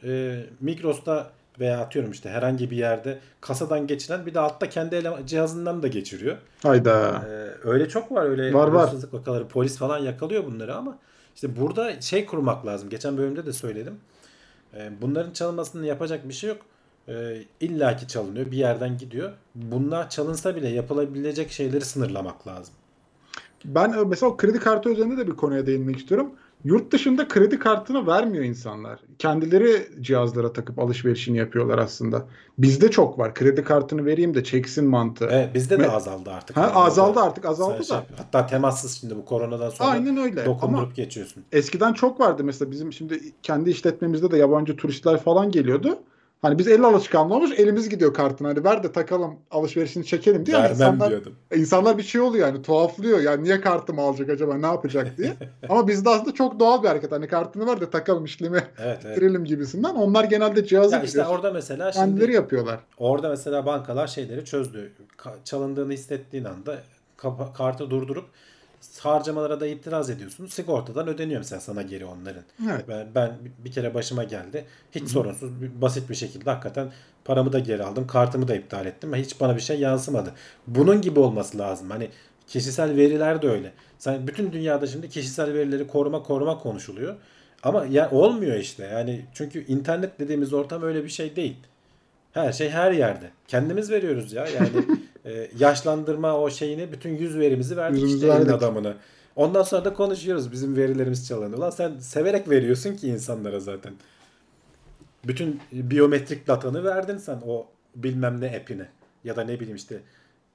Migros'ta veya atıyorum işte herhangi bir yerde kasadan geçiren bir de altta kendi cihazından da geçiriyor. Hayda. Öyle çok var. Öyle hırsızlık vakaları. Polis falan yakalıyor bunları ama işte burada kurmak lazım. Geçen bölümde de söyledim. Bunların çalınmasını yapacak bir şey yok. İllaki çalınıyor. Bir yerden gidiyor. Bunlar çalınsa bile yapılabilecek şeyleri sınırlamak lazım. Ben mesela kredi kartı üzerinde de bir konuya değinmek istiyorum. Yurt dışında kredi kartını vermiyor insanlar. Kendileri cihazlara takıp alışverişini yapıyorlar aslında. Bizde çok var. Kredi kartını vereyim de çeksin mantığı. Evet, bizde de azaldı artık. Azaldı da. Hatta temassız şimdi bu koronadan sonra. Aynen öyle. Dokundurup ama geçiyorsun. Eskiden çok vardı mesela bizim şimdi kendi işletmemizde de yabancı turistler falan geliyordu. Hani biz el alışkanlığı olmuş elimiz gidiyor kartına. Hani ver de takalım alışverişini çekelim diye. İnsanlar bir şey oluyor yani tuhaflıyor. Yani niye kartımı alacak acaba ne yapacak diye. Ama bizde aslında çok doğal bir hareket. Hani kartını ver de takalım işlemi bitirelim gibisinden. Onlar genelde cihazı biliyorsun. İşte orada mesela kendileri yapıyorlar. Orada mesela bankalar şeyleri çözdü. Çalındığını hissettiğin anda kartı durdurup harcamalara da itiraz ediyorsun. Sigortadan ödeniyor mesela sana geri onların. Evet. Ben bir kere başıma geldi. Hiç sorunsuz, basit bir şekilde hakikaten paramı da geri aldım. Kartımı da iptal ettim. Hiç bana bir şey yansımadı. Bunun gibi olması lazım. Hani kişisel veriler de öyle. Yani bütün dünyada şimdi kişisel verileri koruma konuşuluyor. Ama yani olmuyor işte. Yani çünkü internet dediğimiz ortam öyle bir şey değil. Her şey her yerde. Kendimiz veriyoruz ya. Yani yaşlandırma o şeyini bütün yüz verimizi verdik işte elin adamını. Ondan sonra da konuşuyoruz bizim verilerimiz çalınıyor. Lan sen severek veriyorsun ki insanlara zaten. Bütün biyometrik datanı verdin sen o bilmem ne app'ine. Ya da ne bileyim işte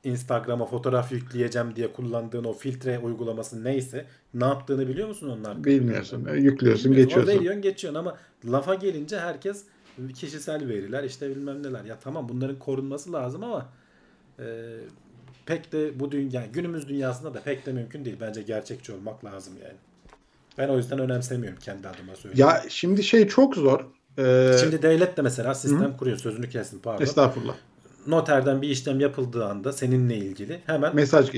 Instagram'a fotoğraf yükleyeceğim diye kullandığın o filtre uygulaması neyse ne yaptığını biliyor musun onlar? Bilmiyorsun. Yüklüyorsun geçiyorsun. O veriyorsun geçiyorsun ama lafa gelince herkes kişisel veriler işte bilmem neler. Ya tamam bunların korunması lazım ama pek de bu dünya günümüz dünyasında da pek de mümkün değil. Bence gerçekçi olmak lazım yani. Ben o yüzden önemsemiyorum kendi adıma söylüyorum. Ya şimdi çok zor. Şimdi devlet de mesela sistem kuruyor. Sözünü kestim pardon. Estağfurullah. Noterden bir işlem yapıldığı anda seninle ilgili hemen mesaj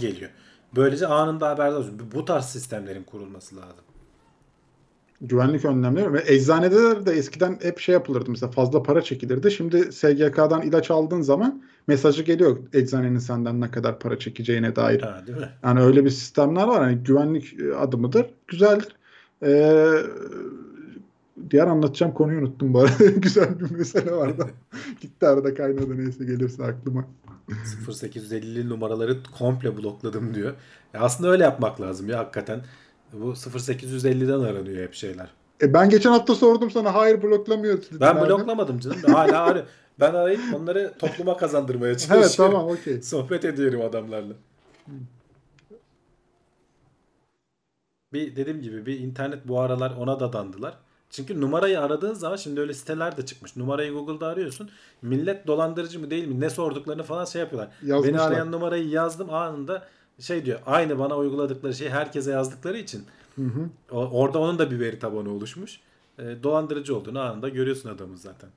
geliyor. Böylece anında haberdar olsun. Bu tarz sistemlerin kurulması lazım. Güvenlik önlemleri ve eczanede de eskiden hep şey yapılırdı mesela, fazla para çekilirdi. Şimdi SGK'dan ilaç aldığın zaman mesajı geliyor eczanenin senden ne kadar para çekeceğine dair. Ha, değil mi? Yani öyle bir sistemler var. Yani güvenlik adımıdır. Güzeldir. Diğer anlatacağım konuyu unuttum bu arada. Güzel bir mesele vardı. Gitti arada kaynadı, neyse gelirse aklıma. 0850 numaraları komple blokladım diyor. Aslında öyle yapmak lazım ya hakikaten. Bu 0850'den aranıyor hep şeyler. Ben geçen hafta sordum sana, hayır bloklamıyorsun. Ben bloklamadım canım. Hala arıyor. Ben arayıp onları topluma kazandırmaya çalışıyorum. Evet tamam, okey. Sohbet ediyorum adamlarla. Bir dediğim gibi bir internet bu aralar ona dadandılar. Çünkü numarayı aradığın zaman şimdi öyle siteler de çıkmış. Numarayı Google'da arıyorsun. Millet dolandırıcı mı değil mi ne sorduklarını falan şey yapıyorlar. Yazmışlar. Beni arayan numarayı yazdım anında. Şey diyor, aynı bana uyguladıkları şeyi herkese yazdıkları için orada onun da bir veri tabanı oluşmuş. Dolandırıcı olduğunu anında görüyorsun adamın zaten.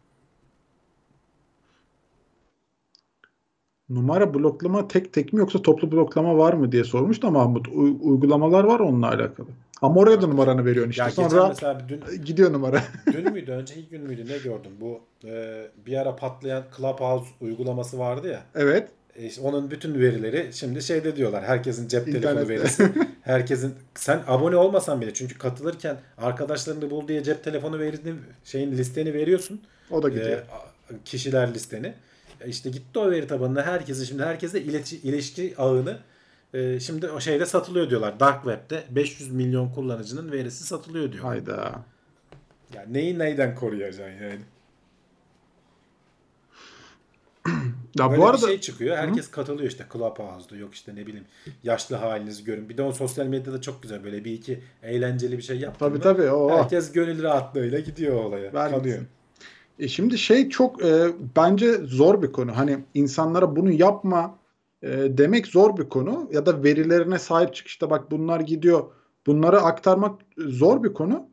Numara bloklama tek tek mi yoksa toplu bloklama var mı diye sormuş da Mahmut. Uygulamalar var onunla alakalı. Ama oraya da numaranı veriyorsun işte. Ya sonra dün, gidiyor numara. Dün müydü? Önceki gün müydü? Ne gördüm? Bu bir ara patlayan Clubhouse uygulaması vardı ya. Evet. İşte onun bütün verileri şimdi şeyde diyorlar, herkesin cep telefonu verisi, herkesin, sen abone olmasan bile çünkü katılırken arkadaşlarını bul diye cep telefonu verisini, şeyin listeni veriyorsun, o da gidiyor kişiler listeni, işte gitti o veri tabanına herkesin, şimdi herkesle ilişki ağını şimdi o şeyde satılıyor diyorlar, dark web'te 500 milyon kullanıcının verisi satılıyor diyor. Hayda. Ya neyi neyden koruyacaksın yani? Ya böyle bu arada, bir şey çıkıyor. Herkes katılıyor işte. Clubhouse'da yok işte ne bileyim. Yaşlı halinizi görün. Bir de o sosyal medyada çok güzel böyle bir iki eğlenceli bir şey yaptın. Tabii. O. Herkes gönül rahatlığıyla gidiyor olaya. Kanıyor. Şimdi şey çok bence zor bir konu. Hani insanlara bunu yapma demek zor bir konu. Ya da verilerine sahip çık işte bak bunlar gidiyor. Bunları aktarmak zor bir konu.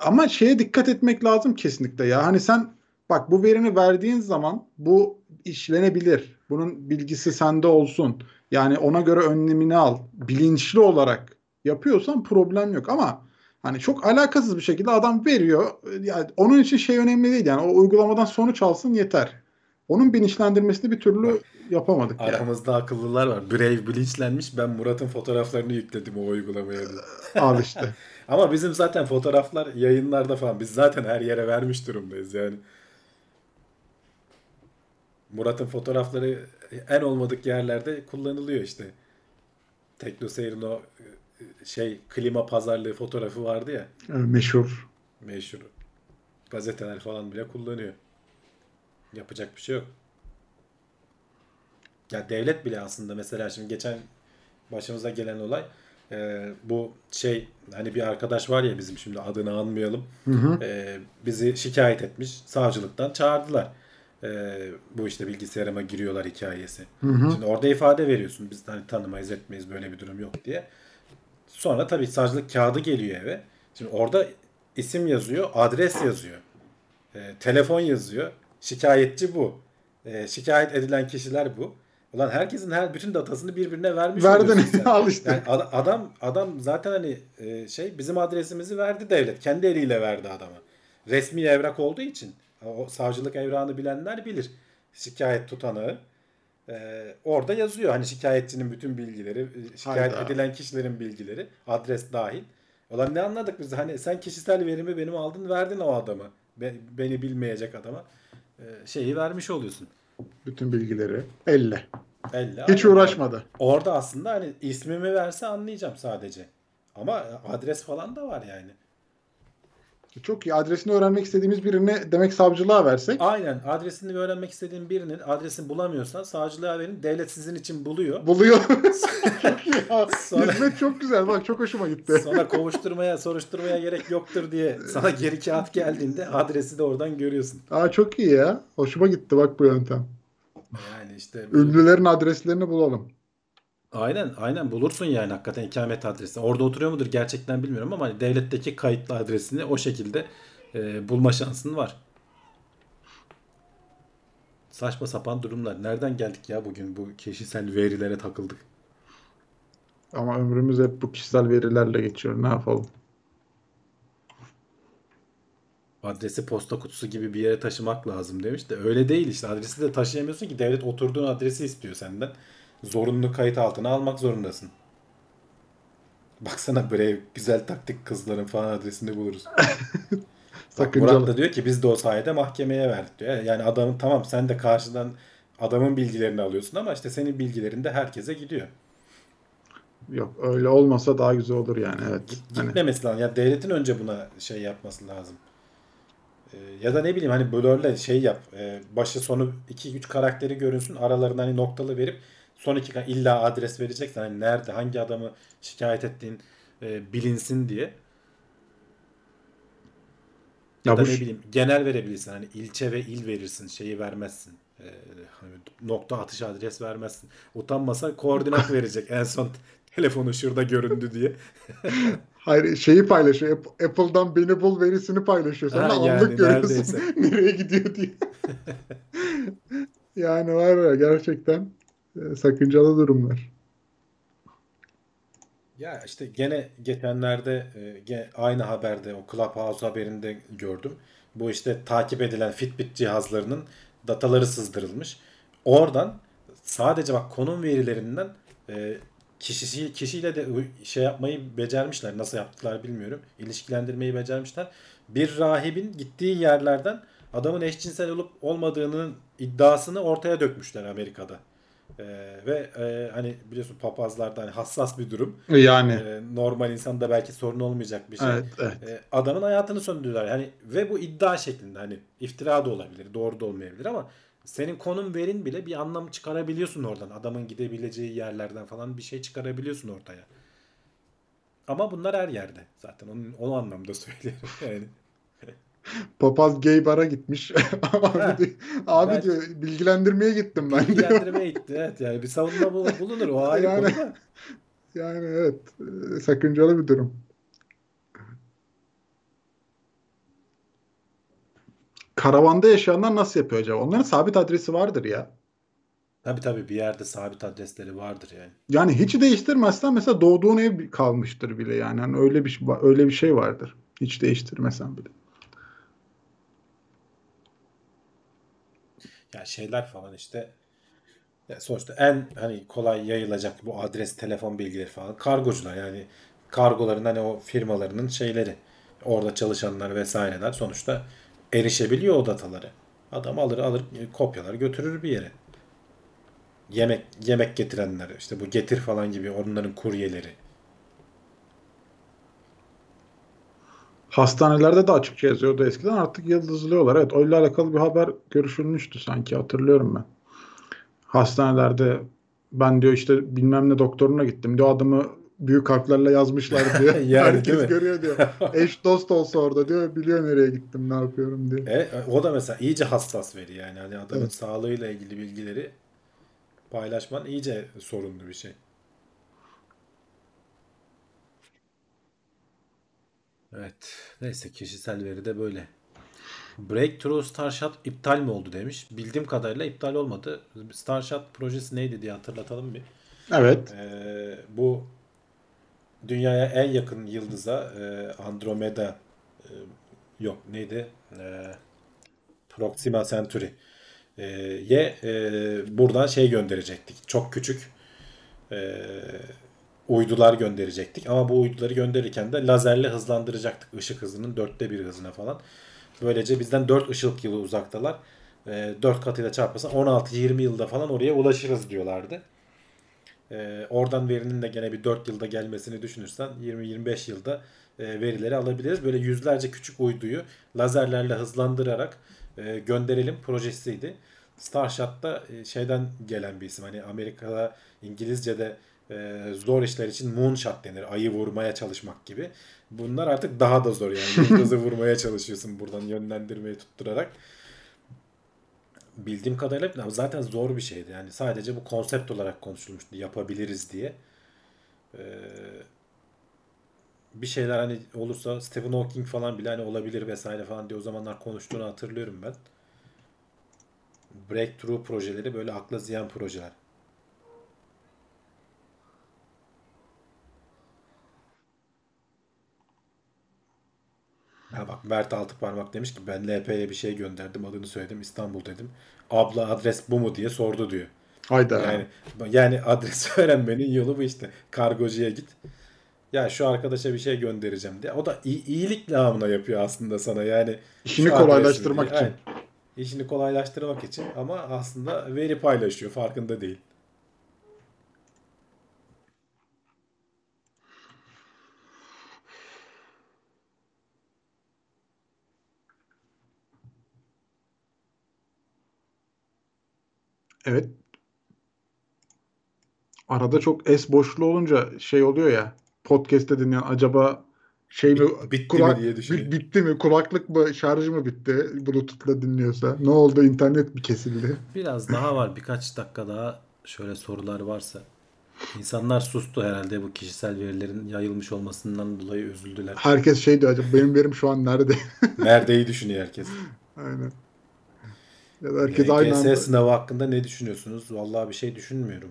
Ama şeye dikkat etmek lazım kesinlikle ya. Hani sen bak bu verini verdiğin zaman bu işlenebilir. Bunun bilgisi sende olsun. Yani ona göre önlemini al. Bilinçli olarak yapıyorsan problem yok ama hani çok alakasız bir şekilde adam veriyor. Yani onun için şey önemli değil. Yani o uygulamadan sonuç alsın yeter. Onun bilinçlendirmesini bir türlü yapamadık. Aramızda yani. Akıllılar var. Brave bilinçlenmiş. Ben Murat'ın fotoğraflarını yükledim o uygulamaya. Al işte. Ama bizim zaten fotoğraflar yayınlarda falan. Biz zaten her yere vermiş durumdayız yani. Murat'ın fotoğrafları en olmadık yerlerde kullanılıyor işte. Teknoseyir'in o şey klima pazarlığı fotoğrafı vardı ya. Meşhur. Gazeteler falan bile kullanıyor. Yapacak bir şey yok. Ya devlet bile aslında mesela şimdi geçen başımıza gelen olay bu şey hani bir arkadaş var ya bizim, şimdi adını anmayalım. Bizi şikayet etmiş. Savcılıktan çağırdılar. Bu işte bilgisayarıma giriyorlar hikayesi. Şimdi orada ifade veriyorsun. Biz hani tanımayız etmeyiz böyle bir durum yok diye. Sonra tabii savcılık kağıdı geliyor eve. Şimdi orada isim yazıyor, adres yazıyor. Telefon yazıyor. Şikayetçi bu. Şikayet edilen kişiler bu. Ulan herkesin bütün datasını birbirine vermiş. Verdin. Al işte. Yani adam zaten hani şey bizim adresimizi verdi devlet. Kendi eliyle verdi adama. Resmi evrak olduğu için. O savcılık evrağını bilenler bilir. Şikayet tutanağı. Orada yazıyor. Hani şikayetçinin bütün bilgileri, şikayet edilen kişilerin bilgileri, adres dahil. Ulan ne anladık biz? Hani sen kişisel verimi benim aldın, verdin o adama. Beni bilmeyecek adama. Şeyi vermiş oluyorsun. Bütün bilgileri. Elle. Hiç uğraşmadı. Orada aslında hani ismimi verse anlayacağım sadece. Ama adres falan da var yani. Çok iyi. Adresini öğrenmek istediğimiz birini demek savcılığa versek. Aynen. Adresini öğrenmek istediğin birinin adresini bulamıyorsan savcılığa verin. Devlet sizin için buluyor. Sonra, hizmet çok güzel. Bak çok hoşuma gitti. Sonra kovuşturmaya, soruşturmaya gerek yoktur diye sana geri kağıt geldiğinde adresi de oradan görüyorsun. Aa çok iyi ya. Hoşuma gitti bak bu yöntem. Yani işte. Ünlülerin adreslerini bulalım. Aynen bulursun yani hakikaten ikamet adresi. Orada oturuyor mudur gerçekten bilmiyorum ama hani devletteki kayıtlı adresini o şekilde bulma şansın var. Saçma sapan durumlar. Nereden geldik ya bugün bu kişisel verilere takıldık. Ama ömrümüz hep bu kişisel verilerle geçiyor. Ne yapalım? adresi posta kutusu gibi bir yere taşımak lazım demiş de öyle değil işte, adresi de taşıyamıyorsun ki, devlet oturduğun adresi istiyor senden. Zorunlu kayıt altına almak zorundasın. Baksana böyle güzel taktik, kızların falan adresini buluruz. Murat da diyor ki biz de o sayede mahkemeye verdik diyor. Yani adamın, tamam sen de karşıdan adamın bilgilerini alıyorsun ama işte senin bilgilerin de herkese gidiyor. Yok öyle olmasa daha güzel olur yani. Evet. Gitmemesi lazım. Yani devletin önce buna şey yapması lazım. Ya da ne bileyim hani blurle şey yap. Başı sonu 2-3 karakteri görünsün. Aralarına hani noktalı verip son iki illa adres vereceksen hani nerede hangi adamı şikayet ettiğin bilinsin diye. Ya da ne bileyim genel verebilirsin. Hani ilçe ve il verirsin. Şeyi vermezsin. Nokta atış adres vermezsin. Utanmasa koordinat verecek. En son telefonu şurada göründü diye. Hayır şeyi paylaşıyor. Apple'dan beni bul verisini paylaşıyor. Sonra yani, anlık görüyorsun. Nereye gidiyor diye. Yani var ya gerçekten sakıncalı durumlar. Ya işte gene geçenlerde aynı haberde o Clubhouse haberinde gördüm. Bu işte takip edilen Fitbit cihazlarının dataları sızdırılmış. Oradan sadece bak konum verilerinden kişiyle de şey yapmayı becermişler. Nasıl yaptılar bilmiyorum. İlişkilendirmeyi becermişler. Bir rahibin gittiği yerlerden adamın eşcinsel olup olmadığının iddiasını ortaya dökmüşler Amerika'da. Hani biliyorsun papazlarda hani hassas bir durum. Yani. Normal insanda belki sorun olmayacak bir şey. Evet, evet. Adamın hayatını söndürdüler. Yani ve bu iddia şeklinde hani iftira da olabilir, doğru da olmayabilir ama senin konum verin bile bir anlam çıkarabiliyorsun oradan. Adamın gidebileceği yerlerden falan bir şey çıkarabiliyorsun ortaya. Ama bunlar her yerde. Zaten onu anlamda söylüyorum. Yani. Papaz gay bara gitmiş. Abi evet. Diyor bilgilendirmeye gittim ben. Bilgilendirmeye gitti evet. Yani bir savunma bulunur o ayrı yani, konuda. Yani evet. Sakıncalı bir durum. Karavanda yaşayanlar nasıl yapıyor acaba? Onların sabit adresi vardır ya. Tabii bir yerde sabit adresleri vardır yani. Yani hiç değiştirmezsen mesela doğduğun ev kalmıştır bile yani. Yani öyle bir şey vardır. Hiç değiştirmesen bile. Ya şeyler falan işte ya sonuçta en hani kolay yayılacak bu adres, telefon bilgileri falan kargocular yani kargoların hani o firmalarının şeyleri orada çalışanlar vesaireler sonuçta erişebiliyor o dataları. Adam alır kopyalar götürür bir yere. Yemek getirenler işte bu getir falan gibi onların kuryeleri. Hastanelerde de açıkça yazıyordu eskiden. Artık yıldızlıyorlar. Evet, öyle alakalı bir haber görüşülmüştü sanki. Hatırlıyorum ben. Hastanelerde ben diyor işte bilmem ne doktoruna gittim diyor. Adımı büyük harflerle yazmışlar diyor. Yani, herkes görüyor diyor. Eş dost olsa orada diyor. Biliyor nereye gittim, ne yapıyorum diyor. O da mesela iyice hassas veri yani. Hani adamın evet. Sağlığıyla ilgili bilgileri paylaşman iyice sorunlu bir şey. Evet. Neyse kişisel veri de böyle. Breakthrough Starshot iptal mi oldu demiş. Bildiğim kadarıyla iptal olmadı. Starshot projesi neydi diye hatırlatalım bir. Evet. Bu dünyaya en yakın yıldıza Andromeda yok neydi? Proxima Centauri buradan şey gönderecektik. Çok küçük uydular gönderecektik. Ama bu uyduları gönderirken de lazerle hızlandıracaktık. Işık hızının 1/4 hızına falan. Böylece bizden 4 ışık yılı uzaktalar. 4 katıyla çarpasa 16-20 yılda falan oraya ulaşırız diyorlardı. Oradan verinin de gene bir 4 yılda gelmesini düşünürsen 20-25 yılda verileri alabiliriz. Böyle yüzlerce küçük uyduyu lazerlerle hızlandırarak gönderelim projesiydi. Starshot'ta şeyden gelen bir isim. Hani Amerika'da İngilizce'de zor işler için moonshot denir. Ayı vurmaya çalışmak gibi. Bunlar artık daha da zor yani. Yıldızı vurmaya çalışıyorsun buradan yönlendirmeyi tutturarak. Bildiğim kadarıyla zaten zor bir şeydi. Yani sadece bu konsept olarak konuşulmuştu. Yapabiliriz diye. Bir şeyler hani olursa Stephen Hawking falan bile hani olabilir vesaire falan diye o zamanlar konuştuğunu hatırlıyorum ben. Breakthrough projeleri böyle akla ziyan projeler. Ha bak Mert Altıparmak demiş ki ben LP'ye bir şey gönderdim, adını söyledim, İstanbul dedim. Abla adres bu mu diye sordu diyor. Hayda. Yani adresi öğrenmenin yolu bu işte. Kargocuya git. Ya şu arkadaşa bir şey göndereceğim diye. O da iyilik namına yapıyor aslında sana. Yani işini kolaylaştırmak için. Aynen. İşini kolaylaştırmak için ama aslında veri paylaşıyor. Farkında değil. Evet. Arada çok es boşluğu olunca şey oluyor ya. Podcast'te dinleyen acaba şey mi, bitti mi diye düşünüyor. Bitti mi? Kulaklık mı? Şarj mı bitti? Bluetooth'la dinliyorsa. Ne oldu? İnternet mi kesildi? Biraz daha var. Birkaç dakika daha şöyle sorular varsa. İnsanlar sustu herhalde bu kişisel verilerin yayılmış olmasından dolayı üzüldüler. Herkes şey diyor acaba benim verim şu an nerede? Neredeyi düşünüyor herkes. Aynen. Ya da herkes aynı anda. LGS sınavı hakkında ne düşünüyorsunuz? Vallahi bir şey düşünmüyorum.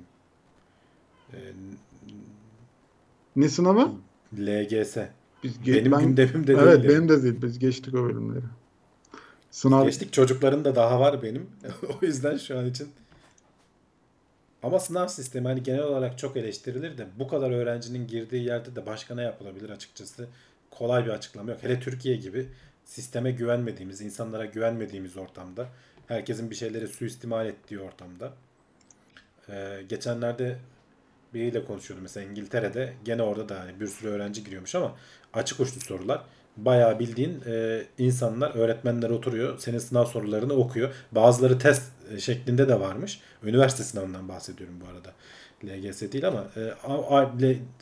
Ne sınavı? LGS. Benim gündemimde değil. Evet benim de değil. Biz geçtik o bölümleri. Sınav... Geçtik. Çocukların da daha var benim. O yüzden şu an için. Ama sınav sistemi hani genel olarak çok eleştirilir de bu kadar öğrencinin girdiği yerde de başka ne yapılabilir açıkçası? Kolay bir açıklama yok. Hele Türkiye gibi sisteme güvenmediğimiz, insanlara güvenmediğimiz ortamda. Herkesin bir şeyleri suistimal ettiği ortamda. Geçenlerde biriyle konuşuyordum. Mesela İngiltere'de gene orada da hani bir sürü öğrenci giriyormuş ama açık uçlu sorular. Bayağı bildiğin insanlar, öğretmenler oturuyor. Senin sınav sorularını okuyor. Bazıları test şeklinde de varmış. Üniversite sınavından bahsediyorum bu arada. LGS değil ama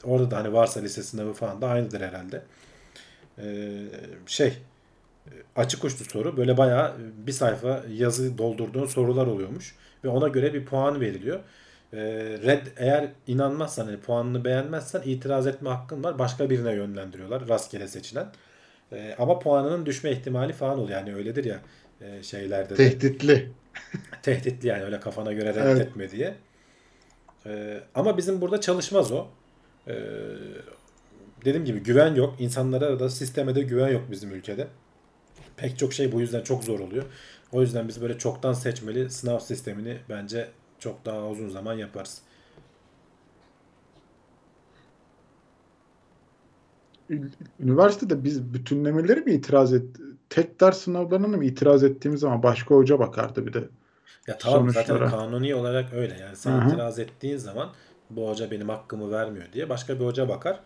orada da hani varsa lise sınavı falan da aynıdır herhalde. Açık uçlu soru böyle bayağı bir sayfa yazı doldurduğun sorular oluyormuş ve ona göre bir puan veriliyor. Eğer inanmazsan hani puanını beğenmezsen itiraz etme hakkın var, başka birine yönlendiriyorlar rastgele seçilen ama puanının düşme ihtimali falan oluyor yani öyledir ya şeylerde de. Tehditli yani öyle kafana göre reddetme evet. Diye ama bizim burada çalışmaz o. Dediğim gibi güven yok, insanlara da sisteme de güven yok bizim ülkede. Pek çok şey bu yüzden çok zor oluyor. O yüzden biz böyle çoktan seçmeli sınav sistemini bence çok daha uzun zaman yaparız. Üniversitede biz bütünlemeleri mi itiraz ettik? Tek ders sınavlarına mı itiraz ettiğimiz zaman başka hoca bakardı bir de. Ya tamam sonuçlara. Zaten kanuni olarak öyle. Yani sen Hı-hı. itiraz ettiğin zaman bu hoca benim hakkımı vermiyor diye başka bir hoca bakar.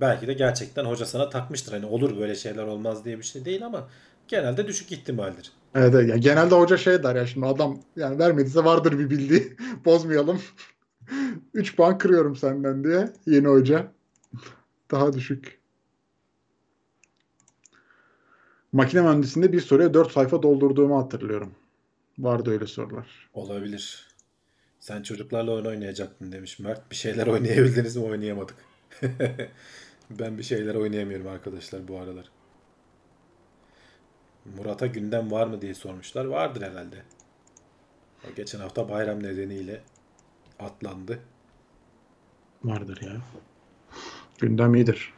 Belki de gerçekten hoca sana takmıştır. Hani olur böyle şeyler olmaz diye bir şey değil ama genelde düşük ihtimaldir. Evet, yani genelde hoca şey der ya şimdi adam yani vermediyse vardır bir bildiği. Bozmayalım. 3 puan kırıyorum senden diye yeni hoca. Daha düşük. Makine mühendisliğinde bir soruya 4 sayfa doldurduğumu hatırlıyorum. Vardı öyle sorular. Olabilir. Sen çocuklarla oyun oynayacaktın demiş Mert. Bir şeyler oynayabildiniz mi? Oynayamadık. Ben bir şeyler oynayamıyorum arkadaşlar bu aralar. Murat'a gündem var mı diye sormuşlar. Vardır herhalde. Geçen hafta bayram nedeniyle atlandı. Vardır ya. Gündem iyidir.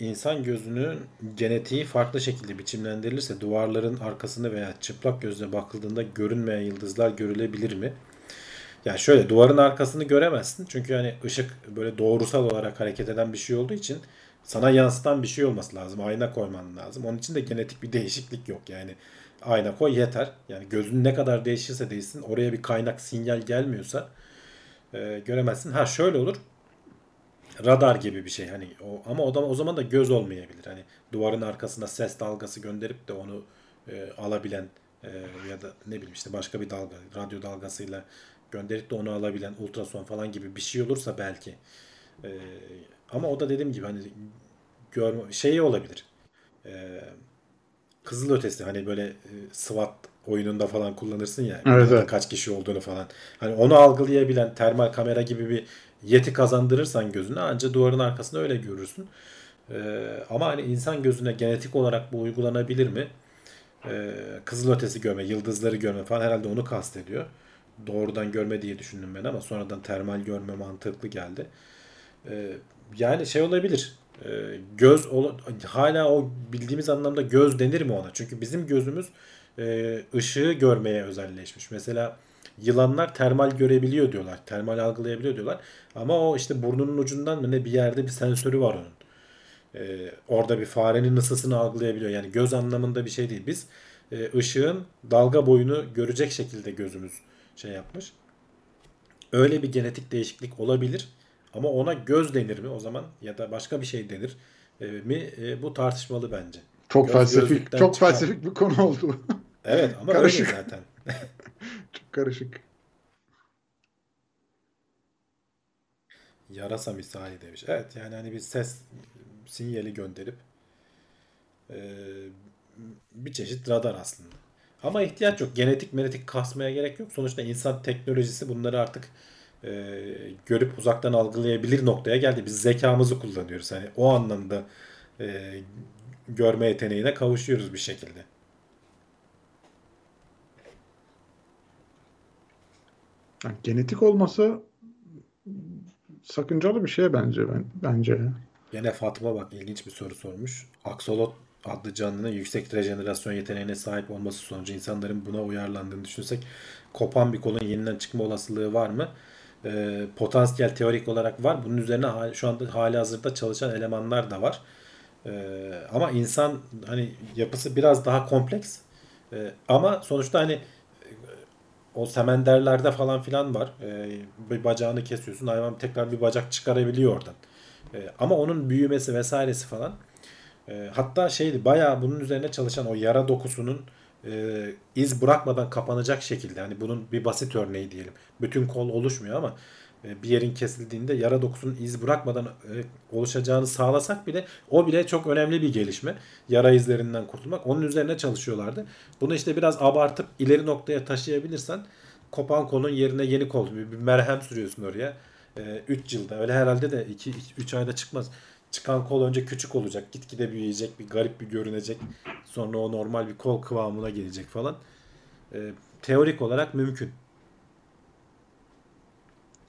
İnsan gözünün genetiği farklı şekilde biçimlendirilirse duvarların arkasını veya çıplak gözle bakıldığında görünmeyen yıldızlar görülebilir mi? Yani şöyle duvarın arkasını göremezsin. Çünkü hani ışık böyle doğrusal olarak hareket eden bir şey olduğu için sana yansıtan bir şey olması lazım. Ayna koyman lazım. Onun için de genetik bir değişiklik yok. Yani ayna koy yeter. Yani gözün ne kadar değişirse değişsin oraya bir kaynak sinyal gelmiyorsa göremezsin. Ha şöyle olur. Radar gibi bir şey hani ama o zaman da göz olmayabilir. Hani duvarın arkasına ses dalgası gönderip de onu alabilen ya da ne bileyim işte başka bir dalga, radyo dalgasıyla gönderip de onu alabilen ultrason falan gibi bir şey olursa belki. Ama o da dediğim gibi hani görme şeyi olabilir. Kızılötesi hani böyle SWAT oyununda falan kullanırsın ya. Evet. Kaç kişi olduğunu falan. Hani onu algılayabilen termal kamera gibi bir yeti kazandırırsan gözüne ancak duvarın arkasında öyle görürsün. Ama hani insan gözüne genetik olarak bu uygulanabilir mi? Kızılötesi görme, yıldızları görme falan herhalde onu kastediyor. Doğrudan görme diye düşündüm ben ama sonradan termal görme mantıklı geldi. yani şey olabilir. Göz hala o bildiğimiz anlamda göz denir mi ona? Çünkü bizim gözümüz ışığı görmeye özelleşmiş. Mesela yılanlar termal görebiliyor diyorlar. Termal algılayabiliyor diyorlar. Ama o işte burnunun ucundan ne bir yerde bir sensörü var onun. Orada bir farenin ısısını algılayabiliyor. Yani göz anlamında bir şey değil. Biz ışığın dalga boyunu görecek şekilde gözümüz şey yapmış. Öyle bir genetik değişiklik olabilir. Ama ona göz denir mi o zaman, ya da başka bir şey denir mi? Bu tartışmalı bence. Çok felsefik, çok felsefik bir konu oldu. Evet ama karışık. Öyle zaten. Çok karışık. Yarasa misali demiş. Evet yani hani bir ses sinyali gönderip bir çeşit radar aslında. Ama ihtiyaç yok. Genetik kasmaya gerek yok. Sonuçta insan teknolojisi bunları artık görüp uzaktan algılayabilir noktaya geldi. Biz zekamızı kullanıyoruz. Hani o anlamda görme yeteneğine kavuşuyoruz bir şekilde. Genetik olması sakıncalı bir şey bence. Gene Fatma bak ilginç bir soru sormuş. Aksolot adlı canlının yüksek rejenerasyon yeteneğine sahip olması sonucu insanların buna uyarlandığını düşünsek kopan bir kolun yeniden çıkma olasılığı var mı? Potansiyel teorik olarak var. Bunun üzerine şu anda halihazırda çalışan elemanlar da var. Ama insan hani yapısı biraz daha kompleks. Ama sonuçta hani o semenderlerde falan filan var. Bir bacağını kesiyorsun. Hayvan tekrar bir bacak çıkarabiliyor oradan. Ama onun büyümesi vesairesi falan. Hatta şeydi bayağı bunun üzerine çalışan o yara dokusunun iz bırakmadan kapanacak şekilde. Hani bunun bir basit örneği diyelim. Bütün kol oluşmuyor ama bir yerin kesildiğinde yara dokusunun iz bırakmadan oluşacağını sağlasak bile o bile çok önemli bir gelişme. Yara izlerinden kurtulmak. Onun üzerine çalışıyorlardı. Bunu işte biraz abartıp ileri noktaya taşıyabilirsen kopan kolun yerine yeni kol. Bir merhem sürüyorsun oraya. 3 yılda. Öyle herhalde de 2-3 ayda çıkmaz. Çıkan kol önce küçük olacak. Gitgide büyüyecek. Bir garip bir görünecek. Sonra o normal bir kol kıvamına gelecek falan. Teorik olarak mümkün.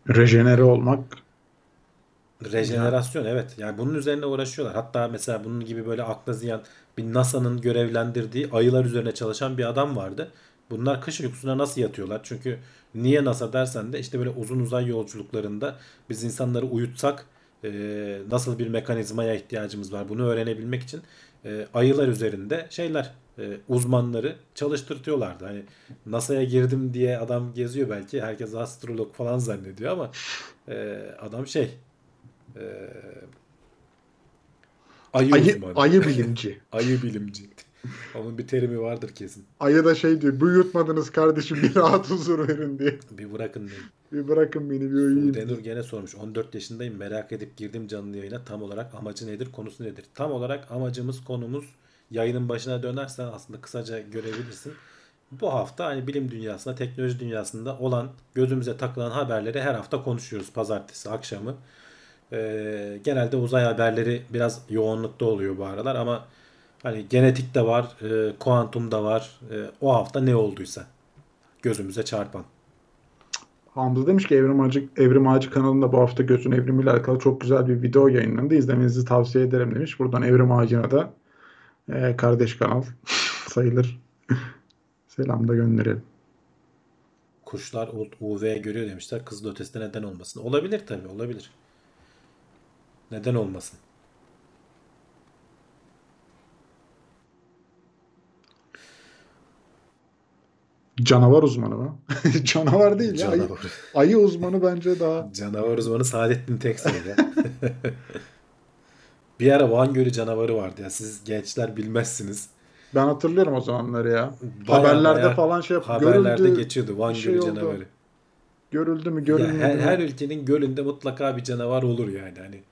Rejenere olmak. Rejenerasyon evet. Yani bunun üzerine uğraşıyorlar. Hatta mesela bunun gibi böyle akla ziyan bir NASA'nın görevlendirdiği ayılar üzerine çalışan bir adam vardı. Bunlar kış uykusuna nasıl yatıyorlar? Çünkü niye NASA dersen de işte böyle uzun uzay yolculuklarında biz insanları uyutsak nasıl bir mekanizmaya ihtiyacımız var bunu öğrenebilmek için ayılar üzerinde uzmanları çalıştırtıyorlardı. Hani NASA'ya girdim diye adam geziyor belki. Herkes astrolog falan zannediyor ama adam ayı bilimci. Ayı bilimci. Onun bir terimi vardır kesin. Ayı da diyor. Büyütmadınız kardeşim, bir rahat huzur verin diye. Bir bırakın diye. Bir bırakın beni bir uyuyayım. Denur gene sormuş. 14 yaşındayım. Merak edip girdim canlı yayına. Tam olarak amacı nedir? Konusu nedir? Tam olarak amacımız, konumuz yayının başına dönersen aslında kısaca görebilirsin. Bu hafta hani bilim dünyasında, teknoloji dünyasında olan, gözümüze takılan haberleri her hafta konuşuyoruz pazartesi akşamı. Genelde uzay haberleri biraz yoğunlukta oluyor bu aralar ama hani genetik de var, kuantum da var. O hafta ne olduysa gözümüze çarpan. Hamza demiş ki Evrim Ağacı kanalında bu hafta göçün evrimiyle alakalı çok güzel bir video yayınlandı. İzlemenizi tavsiye ederim demiş. Buradan Evrim Ağacı'na da kardeş kanal sayılır. Selam da gönderelim. Kuşlar UV görüyor demişler. Kızıl ötesi neden olmasın? Olabilir tabii, olabilir. Neden olmasın? Canavar uzmanı mı? Canavar değil ya. Ayı uzmanı bence daha. Canavar uzmanı Saadettin Teksoy'da. Bir ara Van Gölü canavarı vardı ya. Siz gençler bilmezsiniz. Ben hatırlıyorum o zamanları ya. Bayağı, haberlerde falan haberlerde görüldü, geçiyordu Van Gölü canavarı. Oldu. Görüldü mü? Görülmedi mi? Her ülkenin gölünde mutlaka bir canavar olur yani. Hani.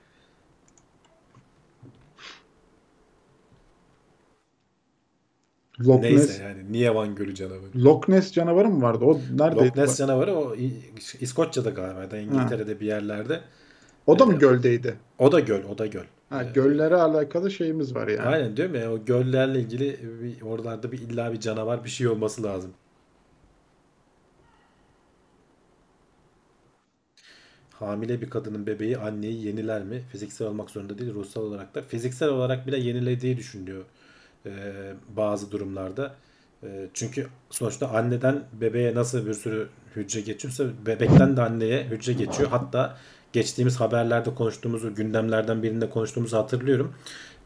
Loch Ness. Neyse yani niye Van Gölü canavarı? Loch Ness canavarı mı vardı? O neredeydi? Loch Ness canavarı o İskoçya'da galiba, İngiltere'de bir yerlerde. O da mı göldeydi? O da göl. Ha, göllere alakalı şeyimiz var yani. Aynen diyorum ya, o göllerle ilgili oralarda illa bir canavar bir şey olması lazım. hamile bir kadının bebeği anneyi yeniler mi? Fiziksel olmak zorunda değil, ruhsal olarak da. Fiziksel olarak bile yenilediği düşünülüyor bazı durumlarda. Çünkü sonuçta anneden bebeğe nasıl bir sürü hücre geçiyorsa bebekten de anneye hücre geçiyor. Hatta geçtiğimiz haberlerde konuştuğumuzu, gündemlerden birinde konuştuğumuzu hatırlıyorum.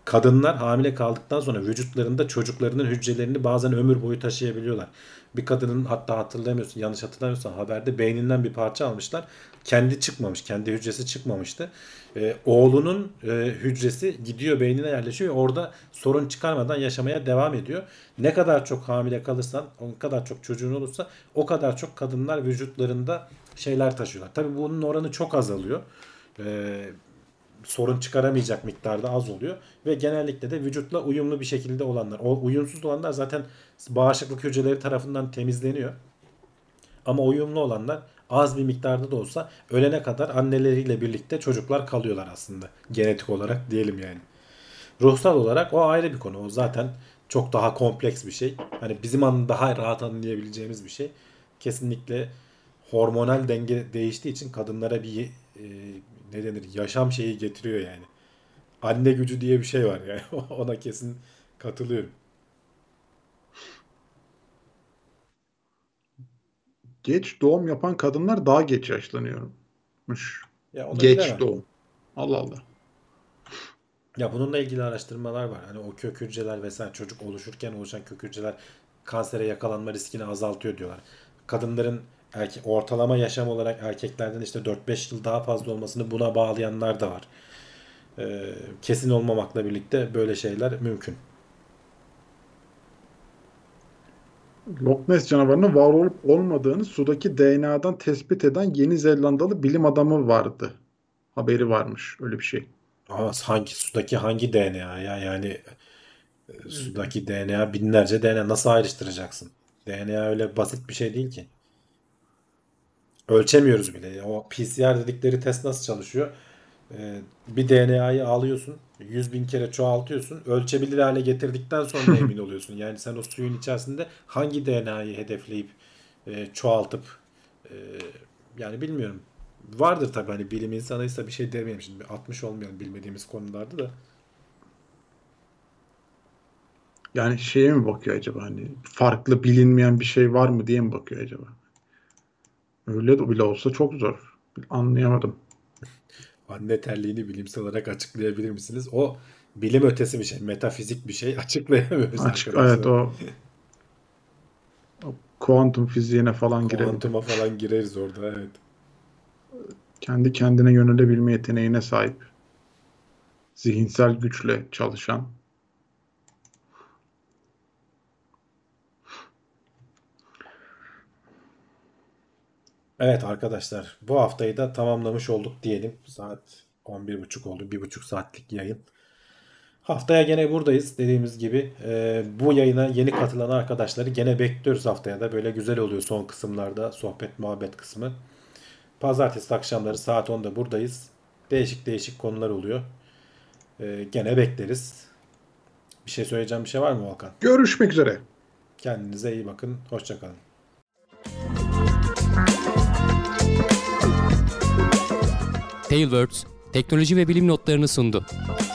Kadınlar hamile kaldıktan sonra vücutlarında çocuklarının hücrelerini bazen ömür boyu taşıyabiliyorlar. Bir kadının, hatta hatırlamıyorsun, yanlış hatırlamıyorsan haberde, beyninden bir parça almışlar. Kendi çıkmamış, kendi hücresi çıkmamıştı. Oğlunun hücresi gidiyor beynine yerleşiyor ve orada sorun çıkarmadan yaşamaya devam ediyor. Ne kadar çok hamile kalırsan, o kadar çok çocuğun olursa o kadar çok kadınlar vücutlarında şeyler taşıyorlar. Tabii bunun oranı çok azalıyor. Sorun çıkaramayacak miktarda az oluyor ve genellikle de vücutla uyumlu bir şekilde olanlar. O uyumsuz olanlar zaten bağışıklık hücreleri tarafından temizleniyor. Ama uyumlu olanlar az bir miktarda da olsa ölene kadar anneleriyle birlikte çocuklar kalıyorlar aslında. Genetik olarak diyelim yani. Ruhsal olarak o ayrı bir konu. O zaten çok daha kompleks bir şey. Hani bizim daha rahat anlayabileceğimiz bir şey. Kesinlikle hormonal denge değiştiği için kadınlara bir ne denir, yaşam şeyi getiriyor yani. Anne gücü diye bir şey var yani. Ona kesin katılıyorum. Geç doğum yapan kadınlar daha geç yaşlanıyormuş. Ya geç doğum. Allah Allah. Ya bununla ilgili araştırmalar var. Hani o kök hücreler vesaire, çocuk oluşurken oluşan kök hücreler kansere yakalanma riskini azaltıyor diyorlar. Kadınların ortalama yaşam olarak erkeklerden işte 4-5 yıl daha fazla olmasını buna bağlayanlar da var. Kesin olmamakla birlikte böyle şeyler mümkün. Loch Ness canavarının var olup olmadığını sudaki DNA'dan tespit eden Yeni Zelandalı bilim adamı vardı. Haberi varmış öyle bir şey. Ama sanki sudaki hangi DNA ya? Yani sudaki DNA, binlerce DNA nasıl ayrıştıracaksın? DNA öyle basit bir şey değil ki. Ölçemiyoruz bile. O PCR dedikleri test nasıl çalışıyor? Bir DNA'yı alıyorsun, 100.000 kere çoğaltıyorsun, ölçebilir hale getirdikten sonra emin oluyorsun. Yani sen o suyun içerisinde hangi DNA'yı hedefleyip çoğaltıp yani bilmiyorum. Vardır tabii, hani bilim insanıysa bir şey demeyeyim şimdi. 60 olmayan bilmediğimiz konularda da. Yani şeye mi bakıyor acaba, hani farklı bilinmeyen bir şey var mı diye mi bakıyor acaba? Öyle de bile olsa çok zor. Anlayamadım. Anne terliğini bilimsel olarak açıklayabilir misiniz? O bilim ötesi bir şey. Metafizik bir şey. Açıklayamıyoruz. Evet o. Kuantum fiziğine falan gireriz. Kuantuma falan gireriz orada, evet. Kendi kendine yönelebilme yeteneğine sahip. Zihinsel güçle çalışan. Evet arkadaşlar, bu haftayı da tamamlamış olduk diyelim. Saat 11.30 oldu. 1.5 saatlik yayın. Haftaya gene buradayız dediğimiz gibi. Bu yayına yeni katılan arkadaşları gene bekliyoruz haftaya da. Böyle güzel oluyor son kısımlarda. Sohbet, muhabbet kısmı. Pazartesi akşamları saat 10'da buradayız. Değişik değişik konular oluyor. Gene bekleriz. Bir şey söyleyeceğim, bir şey var mı Volkan? Görüşmek üzere. Kendinize iyi bakın. Hoşçakalın. Tailwords, teknoloji ve bilim notlarını sundu.